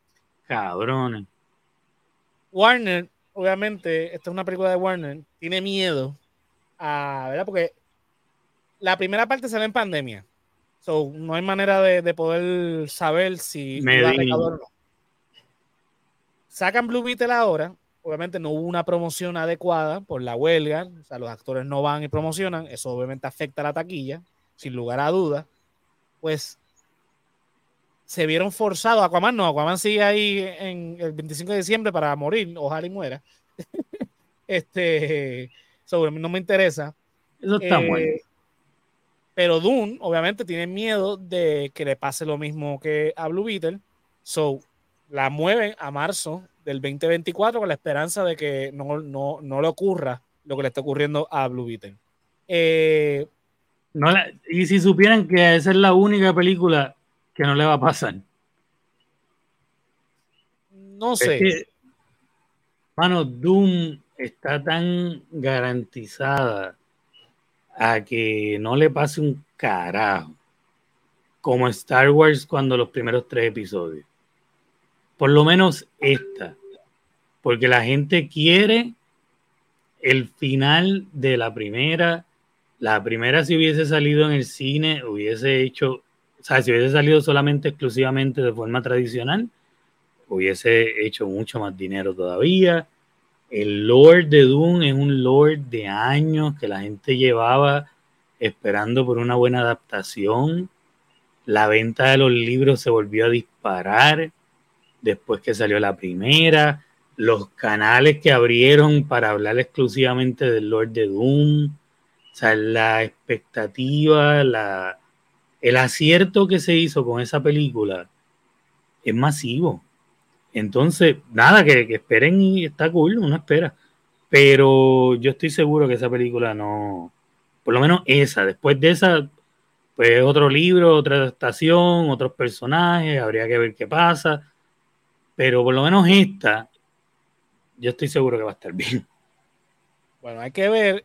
Cabrones. Warner, obviamente, esta es una película de Warner, tiene miedo a, ¿verdad? Porque la primera parte sale en pandemia. So, no hay manera de poder saber si va a recaudar o no. Sacan Blue Beetle ahora. Obviamente no hubo una promoción adecuada por la huelga. O sea, los actores no van y promocionan. Eso obviamente afecta a la taquilla, sin lugar a dudas. Pues se vieron forzados. Aquaman no. Aquaman sigue ahí en el 25 de diciembre para morir. Ojalá y muera. Sobre mí no me interesa. Eso está bueno. Pero Dune, obviamente, tiene miedo de que le pase lo mismo que a Blue Beetle. So, la mueven a marzo del 2024 con la esperanza de que no le ocurra lo que le está ocurriendo a Blue Beetle. Y si supieran que esa es la única película que no le va a pasar. No sé. Es que, mano, Dune está tan garantizada a que no le pase un carajo, como Star Wars cuando los primeros 3 episodios, por lo menos esta, porque la gente quiere el final de la primera. Si hubiese salido en el cine, hubiese hecho, o sea, si hubiese salido solamente exclusivamente de forma tradicional, hubiese hecho mucho más dinero todavía. El lore de Dune es un lore de años que la gente llevaba esperando por una buena adaptación. La venta de los libros se volvió a disparar después que salió la primera. Los canales que abrieron para hablar exclusivamente del lore de Dune. O sea, la expectativa, el acierto que se hizo con esa película es masivo. Entonces, nada, que esperen y está cool, uno espera. Pero yo estoy seguro que esa película no... Por lo menos esa. Después de esa, pues otro libro, otra adaptación, otros personajes, habría que ver qué pasa. Pero por lo menos esta, yo estoy seguro que va a estar bien. Bueno, hay que ver,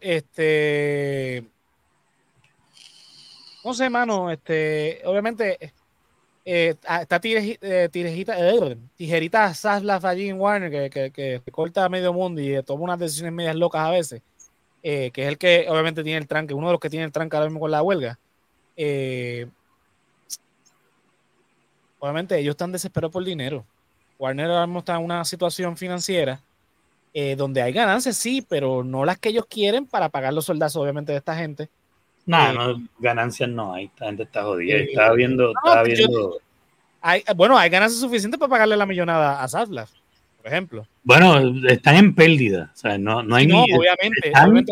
No sé, mano, obviamente... está tijerita Zaslav allí en Warner que corta a medio mundo y toma unas decisiones medias locas a veces, que es el que obviamente tiene el tranque, uno de los que tiene el tranque ahora mismo con la huelga. Obviamente ellos están desesperados por dinero. Warner ahora mismo está en una situación financiera donde hay ganancias, sí, pero no las que ellos quieren para pagar los soldados obviamente de esta gente. No, ganancias no hay. Esta gente está jodida. Hay ganancias suficientes para pagarle la millonada a Zaslav, por ejemplo. Bueno, están en pérdida. O sea, obviamente no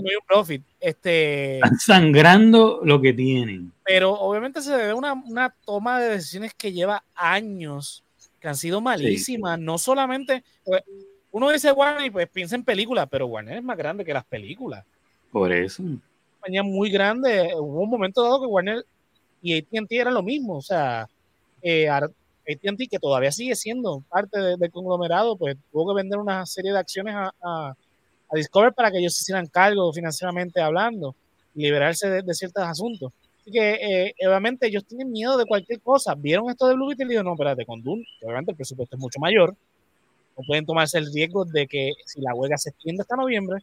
hay un profit. Están sangrando lo que tienen. Pero obviamente se debe a una toma de decisiones que lleva años, que han sido malísimas. Sí. No solamente... Pues, uno dice Warner y pues piensa en películas, pero Warner es más grande que las películas. Por eso... muy grande, hubo un momento dado que Warner y AT&T eran lo mismo, o sea, AT&T, que todavía sigue siendo parte del conglomerado, pues tuvo que vender una serie de acciones a Discover para que ellos se hicieran cargo financieramente hablando, liberarse de ciertos asuntos, así que obviamente ellos tienen miedo de cualquier cosa. Vieron esto de Blue Beetle y dijeron, no, espérate, con Dune, que obviamente el presupuesto es mucho mayor, no pueden tomarse el riesgo de que si la huelga se extiende hasta noviembre,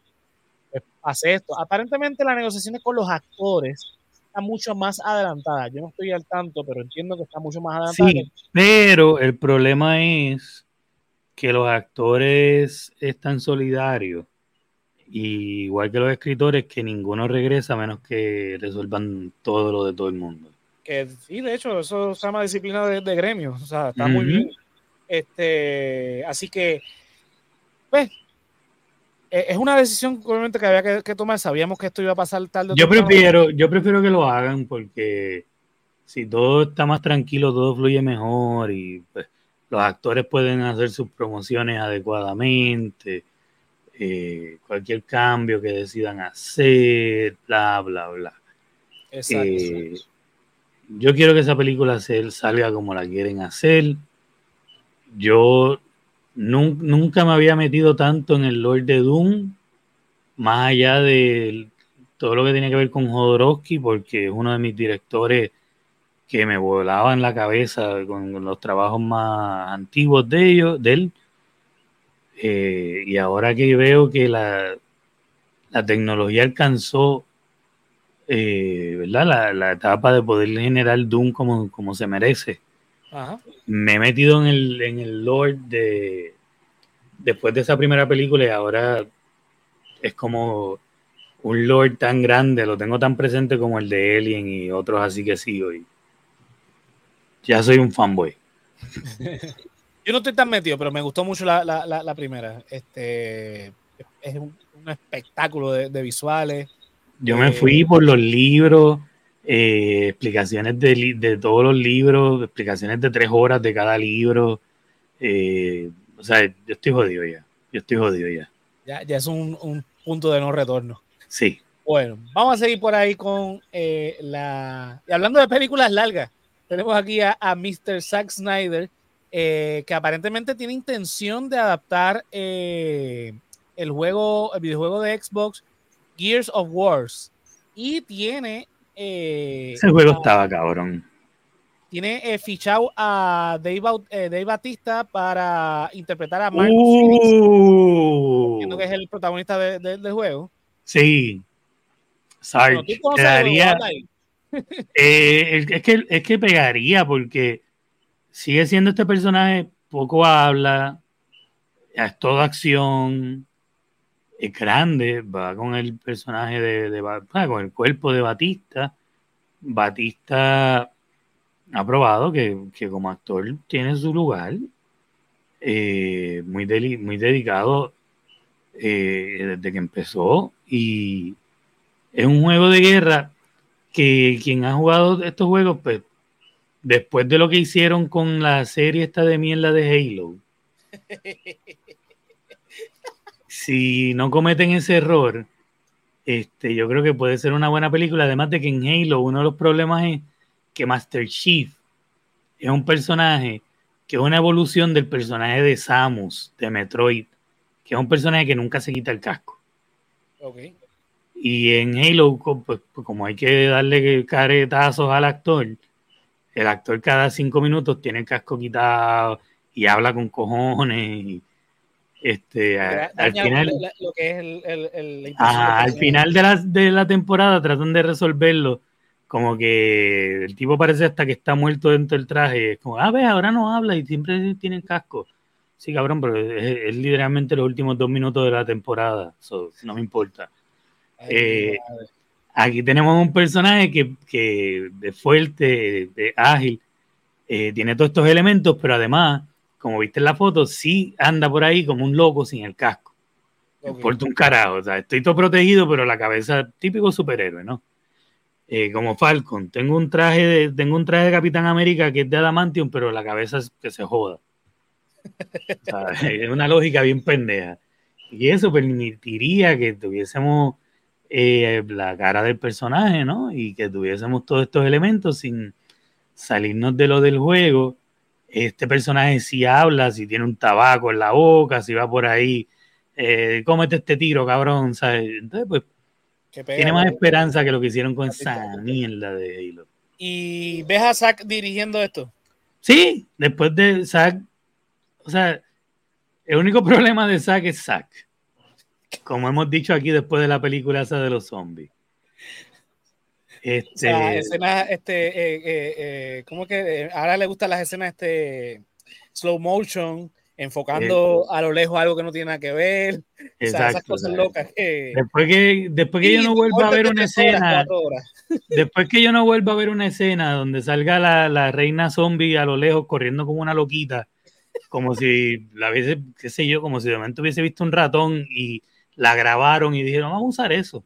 hace esto. Aparentemente las negociaciones con los actores están mucho más adelantadas. Yo no estoy al tanto, pero entiendo que está mucho más adelantada. Sí, pero el problema es que los actores están solidarios, y igual que los escritores, que ninguno regresa a menos que resuelvan todo lo de todo el mundo. Que sí, de hecho, eso se llama disciplina de gremios. O sea, está muy bien. Así que, pues, es una decisión obviamente que había que tomar. Sabíamos que esto iba a pasar tarde. Yo prefiero que lo hagan, porque si todo está más tranquilo, todo fluye mejor, y pues, los actores pueden hacer sus promociones adecuadamente, cualquier cambio que decidan hacer, bla, bla, bla. Exacto. Yo quiero que esa película salga como la quieren hacer. Yo... nunca me había metido tanto en el lore de Dune, más allá de todo lo que tenía que ver con Jodorowsky, porque es uno de mis directores que me volaba en la cabeza con los trabajos más antiguos de él. Y ahora que veo que la tecnología alcanzó ¿verdad? La etapa de poder generar Doom como se merece. Ajá. Me he metido en el lore después de esa primera película, y ahora es como un lore tan grande, lo tengo tan presente como el de Alien y otros, así que sí, hoy ya soy un fanboy. Yo no estoy tan metido, pero me gustó mucho la primera. Es un espectáculo de visuales. Yo me fui por los libros, explicaciones de todos los libros, explicaciones de 3 horas de cada libro. O sea, yo estoy jodido ya. Ya es un punto de no retorno. Sí. Bueno, vamos a seguir por ahí con Y hablando de películas largas, tenemos aquí a Mr. Zack Snyder, que aparentemente tiene intención de adaptar el videojuego de Xbox, Gears of War, y tiene ese juego estaba cabrón. Tiene fichado a Dave Bautista para interpretar a Marcus Phoenix, entiendo que es el protagonista del juego. Sí. Sarge, bueno, quedaría es que pegaría, porque sigue siendo este personaje, poco habla, es toda acción, es grande, va con el personaje con el cuerpo de Batista. Batista ha probado que como actor tiene su lugar, muy dedicado desde que empezó, y es un juego de guerra que quien ha jugado estos juegos, pues, después de lo que hicieron con la serie esta de mierda de Halo, si no cometen ese error, yo creo que puede ser una buena película. Además de que en Halo uno de los problemas es que Master Chief es un personaje que es una evolución del personaje de Samus, de Metroid, que es un personaje que nunca se quita el casco. Okay. Y en Halo, pues, como hay que darle caretazos al actor, el actor cada 5 minutos tiene el casco quitado y habla con cojones. Y, al final, lo que es el al final de la temporada tratan de resolverlo, como que el tipo parece hasta que está muerto dentro del traje. Es como, ve, ahora no habla y siempre tiene el casco. Sí, cabrón, pero es literalmente los últimos 2 minutos de la temporada. So, no me importa. Aquí tenemos un personaje que es fuerte, es ágil, tiene todos estos elementos, pero además, como viste en la foto, sí anda por ahí como un loco sin el casco. Okay. Me importa un carajo, o sea, estoy todo protegido, pero la cabeza, típico superhéroe, ¿no? Como Falcon, tengo un traje de Capitán América que es de adamantium, pero la cabeza es que se joda. O sea, es una lógica bien pendeja. Y eso permitiría que tuviésemos la cara del personaje, ¿no? Y que tuviésemos todos estos elementos sin salirnos de lo del juego. Este personaje sí habla, si tiene un tabaco en la boca, si va por ahí, cómete este tiro, cabrón, ¿sabes? Entonces, pues, tiene más esperanza que lo que hicieron con esa mierda de Halo. ¿Y ves a Zack dirigiendo esto? Sí, después de Zack, o sea, el único problema de Zack es Zack. Como hemos dicho aquí después de la película esa de los zombies. O sea, escenas, ¿cómo que? Ahora le gustan las escenas slow motion, enfocando a lo lejos algo que no tiene nada que ver. Exacto, o sea, esas cosas locas que... Después que yo no vuelva a ver una escena, después que yo no vuelva a ver una escena donde salga la reina zombie a lo lejos corriendo como una loquita, como si la veces, qué sé yo, como si de momento hubiese visto un ratón y la grabaron y dijeron, vamos a usar eso.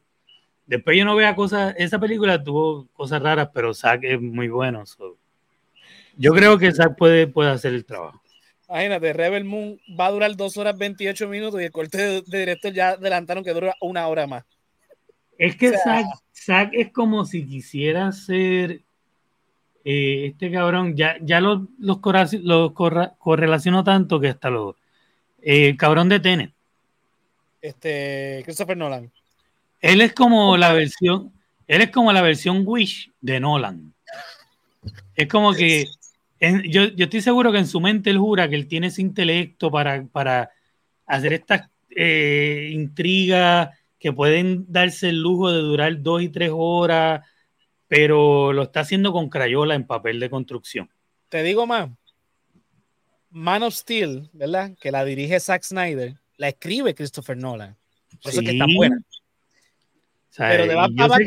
Después yo no vea cosas, esa película tuvo cosas raras, pero Zack es muy bueno. So, yo creo que Zack puede hacer el trabajo. Imagínate, Rebel Moon va a durar 2 horas 28 minutos y el corte de director ya adelantaron que dura 1 hora más. Es que, o sea, Zack es como si quisiera ser este cabrón, ya los correlaciono tanto que hasta el cabrón de Tenet. Christopher Nolan. Él es como la versión, Wish de Nolan. Es como que yo estoy seguro que en su mente él jura que él tiene ese intelecto para hacer estas intrigas que pueden darse el lujo de durar 2 y 3 horas, pero lo está haciendo con crayola en papel de construcción. Te digo más, Man of Steel, ¿verdad? Que la dirige Zack Snyder, la escribe Christopher Nolan. Por eso es que está buena. O sea, pero de Batman,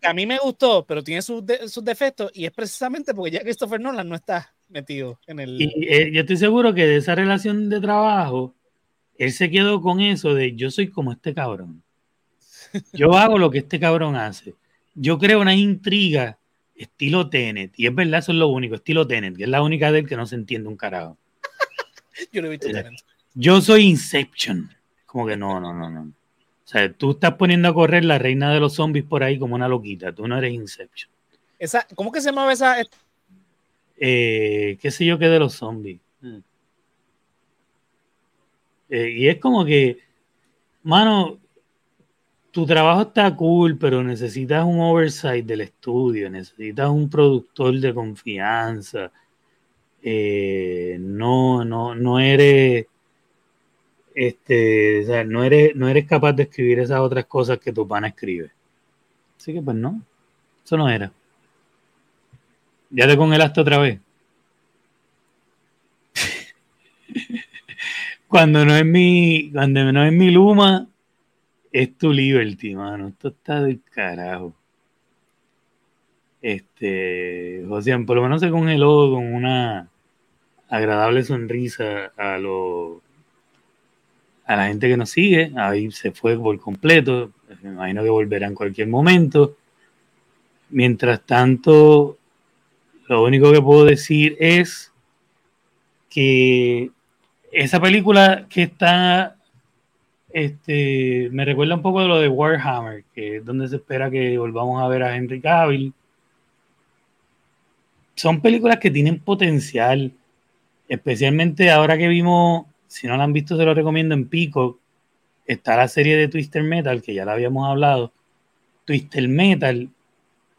que a mí me gustó, pero tiene sus defectos, y es precisamente porque ya Christopher Nolan no está metido en el... yo estoy seguro que de esa relación de trabajo, él se quedó con eso de yo soy como este cabrón. Yo hago lo que este cabrón hace. Yo creo una intriga estilo Tenet, y es verdad, eso es lo único, estilo Tenet, que es la única de él que no se entiende un carajo. Yo lo he visto Tenet. Yo soy Inception. Como que no. O sea, tú estás poniendo a correr la reina de los zombies por ahí como una loquita. Tú no eres Inception. Esa, ¿cómo que se llamaba esa? Qué sé yo qué de los zombies. Y es como que, mano, tu trabajo está cool, pero necesitas un oversight del estudio, necesitas un productor de confianza. No eres... o sea, no eres capaz de escribir esas otras cosas que tu pana escribe. Así que pues no, eso no era. Ya te congelaste otra vez. Cuando no es mi Luma, es tu Liberty, mano. Esto está del carajo. José, por lo menos se congeló con una agradable sonrisa a la gente que nos sigue. Ahí se fue por completo. Me imagino que volverá en cualquier momento. Mientras tanto, lo único que puedo decir es que esa película que está me recuerda un poco de lo de Warhammer, que es donde se espera que volvamos a ver a Henry Cavill. Son películas que tienen potencial, especialmente ahora que vimos. Si no la han visto, se lo recomiendo. En Peacock está la serie de Twisted Metal, que ya la habíamos hablado. Twisted Metal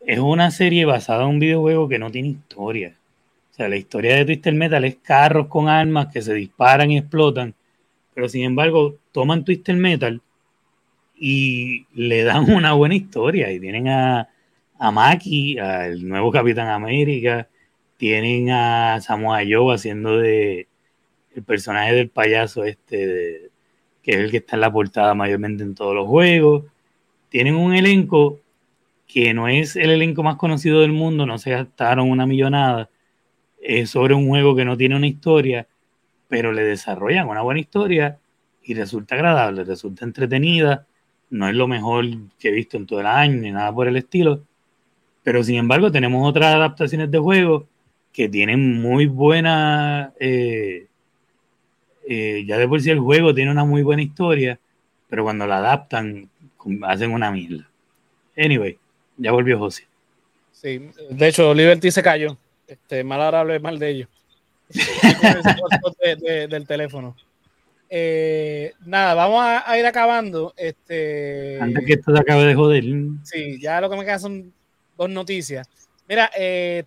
es una serie basada en un videojuego que no tiene historia. O sea, la historia de Twisted Metal es carros con armas que se disparan y explotan, pero sin embargo toman Twisted Metal y le dan una buena historia. Y tienen a Maki, al nuevo Capitán América, tienen a Samoa Joe haciendo de... el personaje del payaso que es el que está en la portada mayormente en todos los juegos. Tienen un elenco que no es el elenco más conocido del mundo, no se gastaron una millonada. Es sobre un juego que no tiene una historia, pero le desarrollan una buena historia y resulta agradable, resulta entretenida. No es lo mejor que he visto en todo el año ni nada por el estilo, pero sin embargo tenemos otras adaptaciones de juegos que tienen muy buena... ya de por sí el juego tiene una muy buena historia, pero cuando la adaptan hacen una mierda. Anyway, ya volvió José. Sí, de hecho Liberty se cayó. Mal ahora hablé mal de ellos. Del teléfono. Nada, vamos a ir acabando. Antes que esto se acabe de joder. Sí, ya lo que me quedan son 2 noticias. Mira,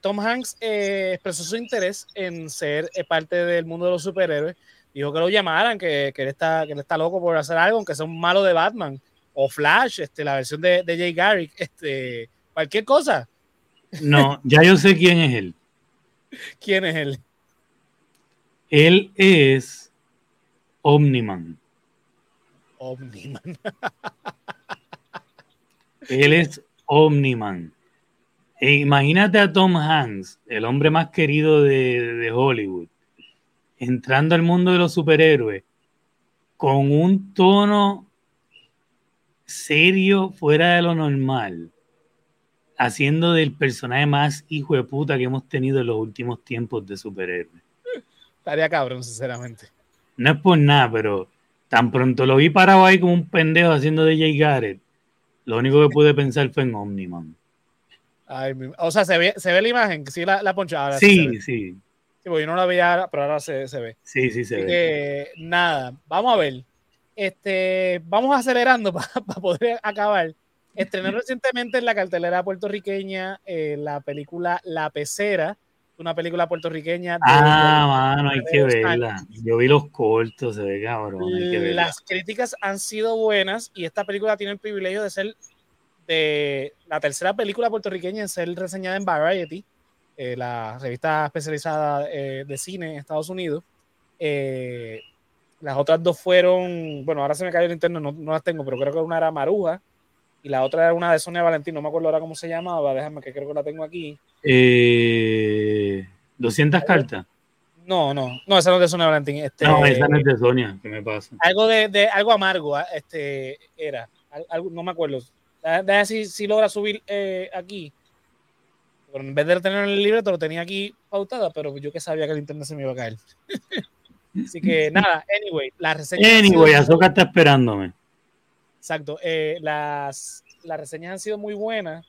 Tom Hanks expresó su interés en ser parte del mundo de los superhéroes. Dijo que lo llamaran, que él está loco por hacer algo, aunque sea un malo de Batman o Flash, la versión de Jay Garrick, cualquier cosa. No, ya yo sé quién es él. ¿Quién es él? Él es Omniman. Omniman. Él es Omniman. Imagínate a Tom Hanks, el hombre más querido de Hollywood, entrando al mundo de los superhéroes con un tono serio fuera de lo normal, haciendo del personaje más hijo de puta que hemos tenido en los últimos tiempos de superhéroes. Estaría cabrón, sinceramente. No es por nada, pero tan pronto lo vi parado ahí como un pendejo haciendo de Jay Garrett, lo único que pude pensar fue en Omniman. Ay, o sea, se ve la imagen, sí, la ponchada. Sí. Yo no la veía, pero ahora se ve. Sí, se ve. Nada, vamos a ver. Vamos acelerando para poder acabar. Estrenó recientemente en la cartelera puertorriqueña la película La Pecera, una película puertorriqueña. Mano, hay que verla. Yo vi los cortos, se ve cabrón. Hay que verla. Las críticas han sido buenas y esta película tiene el privilegio de ser de la tercera película puertorriqueña en ser reseñada en Variety, la revista especializada de cine en Estados Unidos. Las otras dos fueron, bueno, ahora se me cayó el interno, no las tengo, pero creo que una era Maruja y la otra era una de Sonia Valentín, no me acuerdo ahora cómo se llamaba, déjame que creo que la tengo aquí. 200 cartas. No, esa no es de Sonia Valentín. No, esa no es de Sonia, ¿qué me pasa? Algo amargo, era, algo, no me acuerdo. Deja si logra subir aquí. Pero en vez de tenerlo en el libreto, lo tenía aquí pautada, pero yo que sabía que el internet se me iba a caer. Así que nada, anyway, la reseña. Anyway, Ahsoka está esperándome. Exacto, las reseñas han sido muy buenas.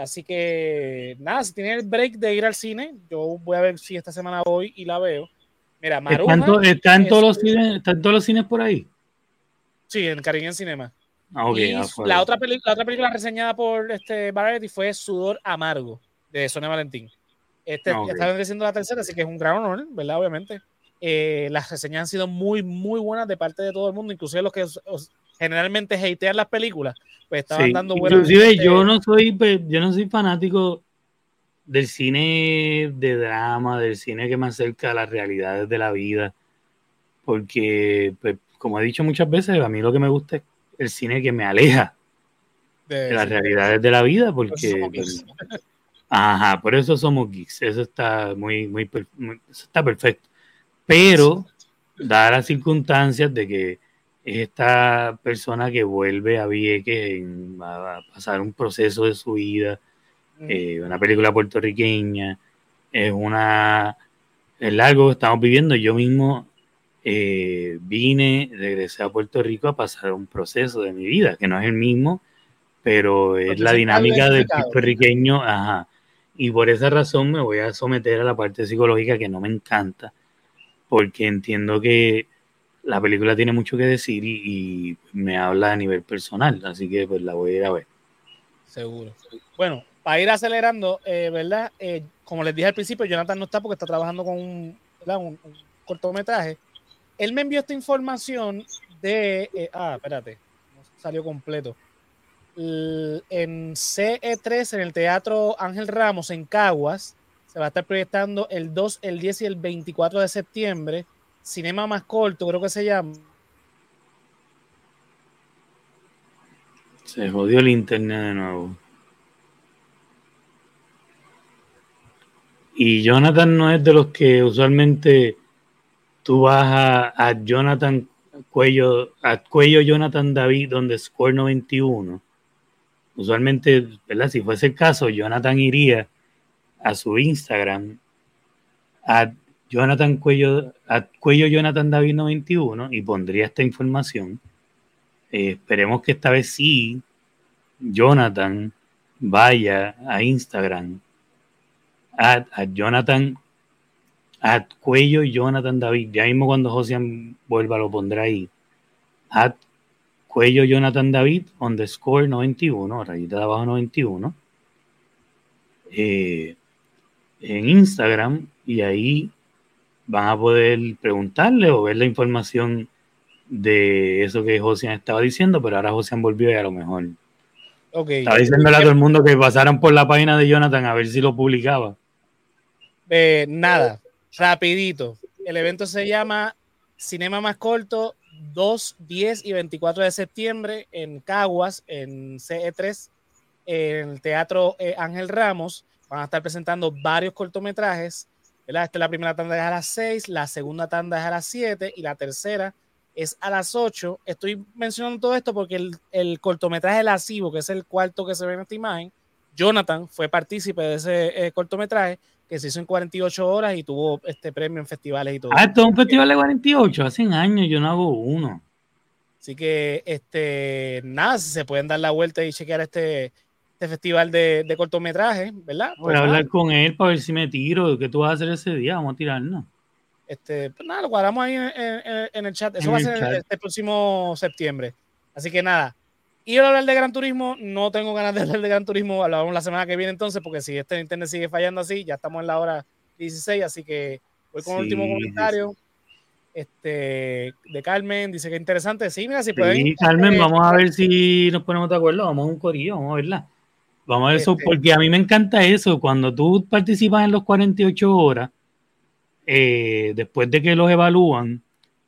Así que nada, si tienen el break de ir al cine, yo voy a ver si esta semana voy y la veo. Mira, Maruja. ¿Están todos los cines por ahí? Sí, en Caribbean Cinema. Okay, la otra película reseñada por Variety fue Sudor Amargo, de Sonia Valentín. Está siendo la tercera, así que es un gran honor, ¿verdad? Obviamente. Las reseñas han sido muy, muy buenas de parte de todo el mundo, inclusive los que generalmente hatean las películas, pues estaban dando buenas. Inclusive yo no soy fanático del cine de drama, del cine que me acerca a las realidades de la vida, porque, pues, como he dicho muchas veces, a mí lo que me gusta es el cine que me aleja de las realidades de la vida, porque por eso somos geeks, eso está muy eso está perfecto, pero dadas las circunstancias de que es esta persona que vuelve a Vieques a pasar un proceso de su vida, una película puertorriqueña, es algo que estamos viviendo. Yo mismo regresé a Puerto Rico a pasar un proceso de mi vida, que no es el mismo, pero es la dinámica del puertorriqueño, y por esa razón me voy a someter a la parte psicológica que no me encanta, porque entiendo que la película tiene mucho que decir y me habla a nivel personal, así que pues la voy a ir a ver. Seguro. Bueno, para ir acelerando, ¿verdad? Como les dije al principio, Jonathan no está porque está trabajando con un cortometraje. Él me envió esta información de... espérate, no salió completo. En CE3, en el Teatro Ángel Ramos, en Caguas, se va a estar proyectando el 2, el 10 y el 24 de septiembre. Cinema Más Corto, creo que se llama. Se jodió el internet de nuevo. Y Jonathan no es de los que usualmente... Tú vas a Jonathan Cuello, a Cuello Jonathan David, donde Score 91. Usualmente, ¿verdad? Si fuese el caso, Jonathan iría a su Instagram, a Jonathan Cuello, a Cuello Jonathan David 91, y pondría esta información. Esperemos que esta vez sí Jonathan vaya a Instagram, a Jonathan Ad Cuello Jonathan David, ya mismo cuando Josian vuelva lo pondrá ahí. Ad Cuello Jonathan David _ 91, rayita de abajo 91. En Instagram, y ahí van a poder preguntarle o ver la información de eso que Josian estaba diciendo, pero ahora Josian volvió y a lo mejor. Okay. Estaba diciéndole a todo el mundo que pasaran por la página de Jonathan a ver si lo publicaba. Nada. Rapidito, el evento se llama Cinema Más Corto 2, 10 y 24 de septiembre en Caguas, en CE3, en el Teatro Ángel Ramos. Van a estar presentando varios cortometrajes, ¿verdad? La primera tanda es a las 6, la segunda tanda es a las 7 y la tercera es a las 8. Estoy mencionando todo esto porque el cortometraje Lascivo, que es el cuarto que se ve en esta imagen, Jonathan fue partícipe de ese cortometraje que se hizo en 48 horas y tuvo este premio en festivales y todo. Esto es un festival de 48, hace años yo no hago uno. Así que, nada, si se pueden dar la vuelta y chequear este festival de cortometrajes, ¿verdad? Voy a hablar con él para ver si me tiro. ¿Qué tú vas a hacer ese día? Vamos a tirarnos. pues nada, lo guardamos ahí en el chat. Eso va a ser este próximo septiembre. Así que nada. Y yo voy a hablar de Gran Turismo. No tengo ganas de hablar de Gran Turismo. Hablamos la semana que viene entonces, porque si este internet sigue fallando así, ya estamos en la hora 16, así que voy con el último comentario. De Carmen, dice que interesante. Sí, mira, si pueden. Sí, Carmen, vamos a ver si nos ponemos de acuerdo. Vamos a un corillo, vamos a verla. Vamos a ver eso, porque a mí me encanta eso. Cuando tú participas en los 48 horas, después de que los evalúan,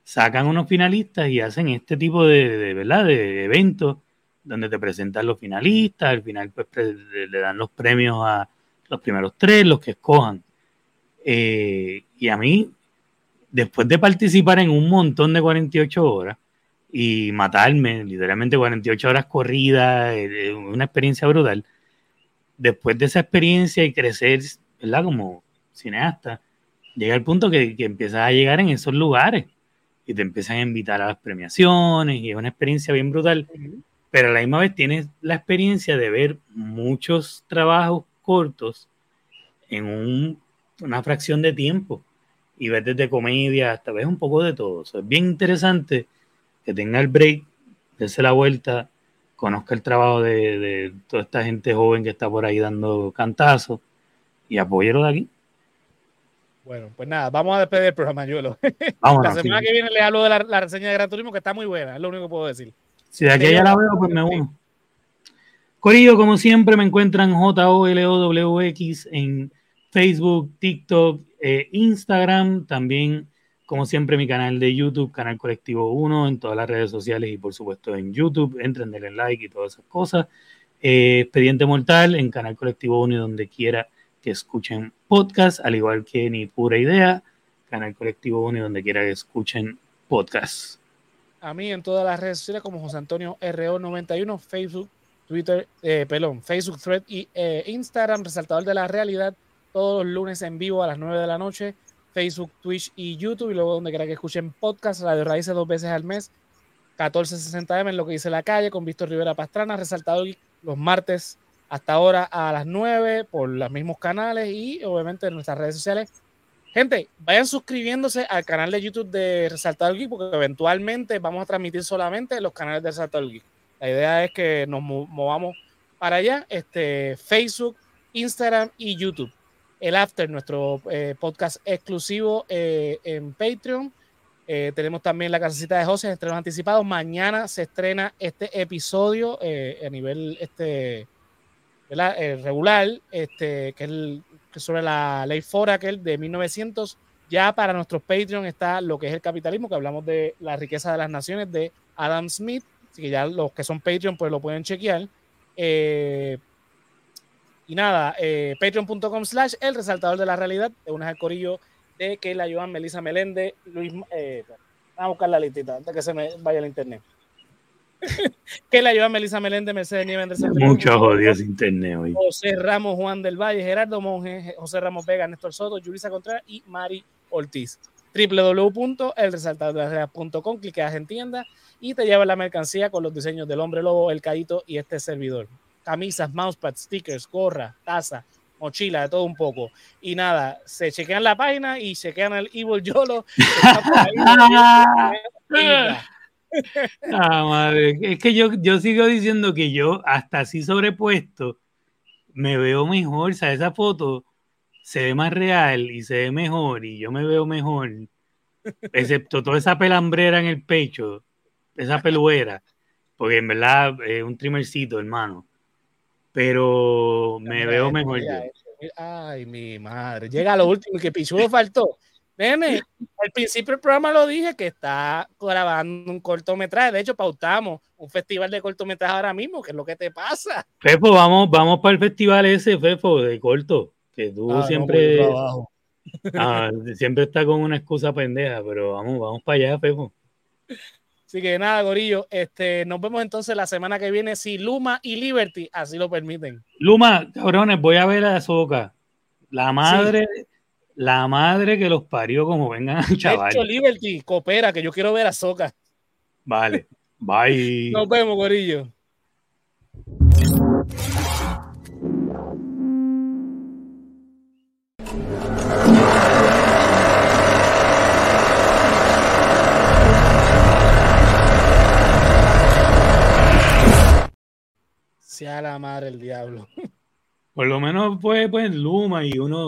sacan unos finalistas y hacen este tipo ¿verdad? De eventos donde te presentan los finalistas. Al final, pues le dan los premios a los primeros tres, los que escojan. Y a mí, después de participar en un montón de 48 horas y matarme, literalmente 48 horas corridas, una experiencia brutal, después de esa experiencia y crecer, ¿verdad? Como cineasta, llega el punto que empiezas a llegar en esos lugares y te empiezan a invitar a las premiaciones y es una experiencia bien brutal, pero a la misma vez tienes la experiencia de ver muchos trabajos cortos en una fracción de tiempo y ver desde comedia hasta ves un poco de todo. O sea, es bien interesante que tenga el break, dése la vuelta, conozca el trabajo de toda esta gente joven que está por ahí dando cantazos y apóyelo de aquí. Bueno, pues nada, vamos a despedir el programa, Yuelo. La semana que viene les hablo de la reseña de Gran Turismo, que está muy buena, es lo único que puedo decir. Si de aquí ya la veo, pues me uno. Corillo, como siempre, me encuentran JOLOWX en Facebook, TikTok, Instagram, también, como siempre, mi canal de YouTube, Canal Colectivo 1, en todas las redes sociales y, por supuesto, en YouTube. Entren, denle like y todas esas cosas. Expediente Mortal en Canal Colectivo 1 y donde quiera que escuchen podcast, al igual que Ni Pura Idea, Canal Colectivo 1 y donde quiera que escuchen podcast. A mí en todas las redes sociales como José Antonio RO91, Facebook, Twitter, Facebook, Thread y Instagram, Resaltador de la Realidad, todos los lunes en vivo a las 9 de la noche, Facebook, Twitch y YouTube, y luego donde quiera que escuchen podcast, Radio Raíces 2 veces al mes, 1460M en Lo que dice la calle, con Víctor Rivera Pastrana, Resaltador los martes hasta ahora a las 9 por los mismos canales y obviamente en nuestras redes sociales. Gente, vayan suscribiéndose al canal de YouTube de Resaltador Geek, porque eventualmente vamos a transmitir solamente los canales de Resaltador Geek. La idea es que nos movamos para allá, Facebook, Instagram y YouTube. El After, nuestro podcast exclusivo en Patreon. Tenemos también La Casacita de José, estrenos anticipados. Mañana se estrena este episodio a nivel regular, que es sobre la ley Foraker de 1900. Ya para nuestros Patreon está Lo que es el capitalismo, que hablamos de La riqueza de las naciones de Adam Smith. Así que ya los que son Patreon pues lo pueden chequear. Y nada, patreon.com/el resaltador de la realidad. De una al corillo de Keila, Joan, Melissa Meléndez, Luis. Vamos a buscar la listita antes que se me vaya el internet. Keila, Joan, Melissa Meléndez, Mercedes Nieves, Andrés Santos. Muchos odios internet hoy. José Ramos, Juan del Valle, Gerardo Monge, José Ramos Vega, Néstor Soto, Yulisa Contreras y Mari Ortiz. www.elresaltadordelarrealidad.com. Cliqueas en tienda y te lleva la mercancía con los diseños del Hombre Lobo, El Cadito y este servidor. Camisas, mousepads, stickers, gorra, taza, mochila, de todo un poco. Y nada, se chequean la página y chequean el Evil Yolo. Madre. Es que yo sigo diciendo que yo, hasta así sobrepuesto, me veo mejor. O sea, esa foto se ve más real y se ve mejor y yo me veo mejor. Excepto toda esa pelambrera en el pecho, esa peluera. Porque en verdad es un trimmercito, hermano. Pero me veo mejor yo. Ay, mi madre. Llega a lo último, que Pichudo faltó. Nene, al principio del programa lo dije que está grabando un cortometraje. De hecho, pautamos un festival de cortometraje ahora mismo. ¿Qué es lo que te pasa? Fefo, vamos para el festival ese, Fefo, de corto. Que tú siempre... No, siempre está con una excusa pendeja, pero vamos para allá, Fefo. Así que nada, gorillo, nos vemos entonces la semana que viene si Luma y Liberty así lo permiten. Luma, cabrones, voy a ver a Ahsoka. La madre que los parió, como vengan, chavales. De hecho, Liberty, coopera, que yo quiero ver a Ahsoka. Vale, bye. Nos vemos, gorillo. sea la madre del diablo. Por lo menos fue pues Luma y uno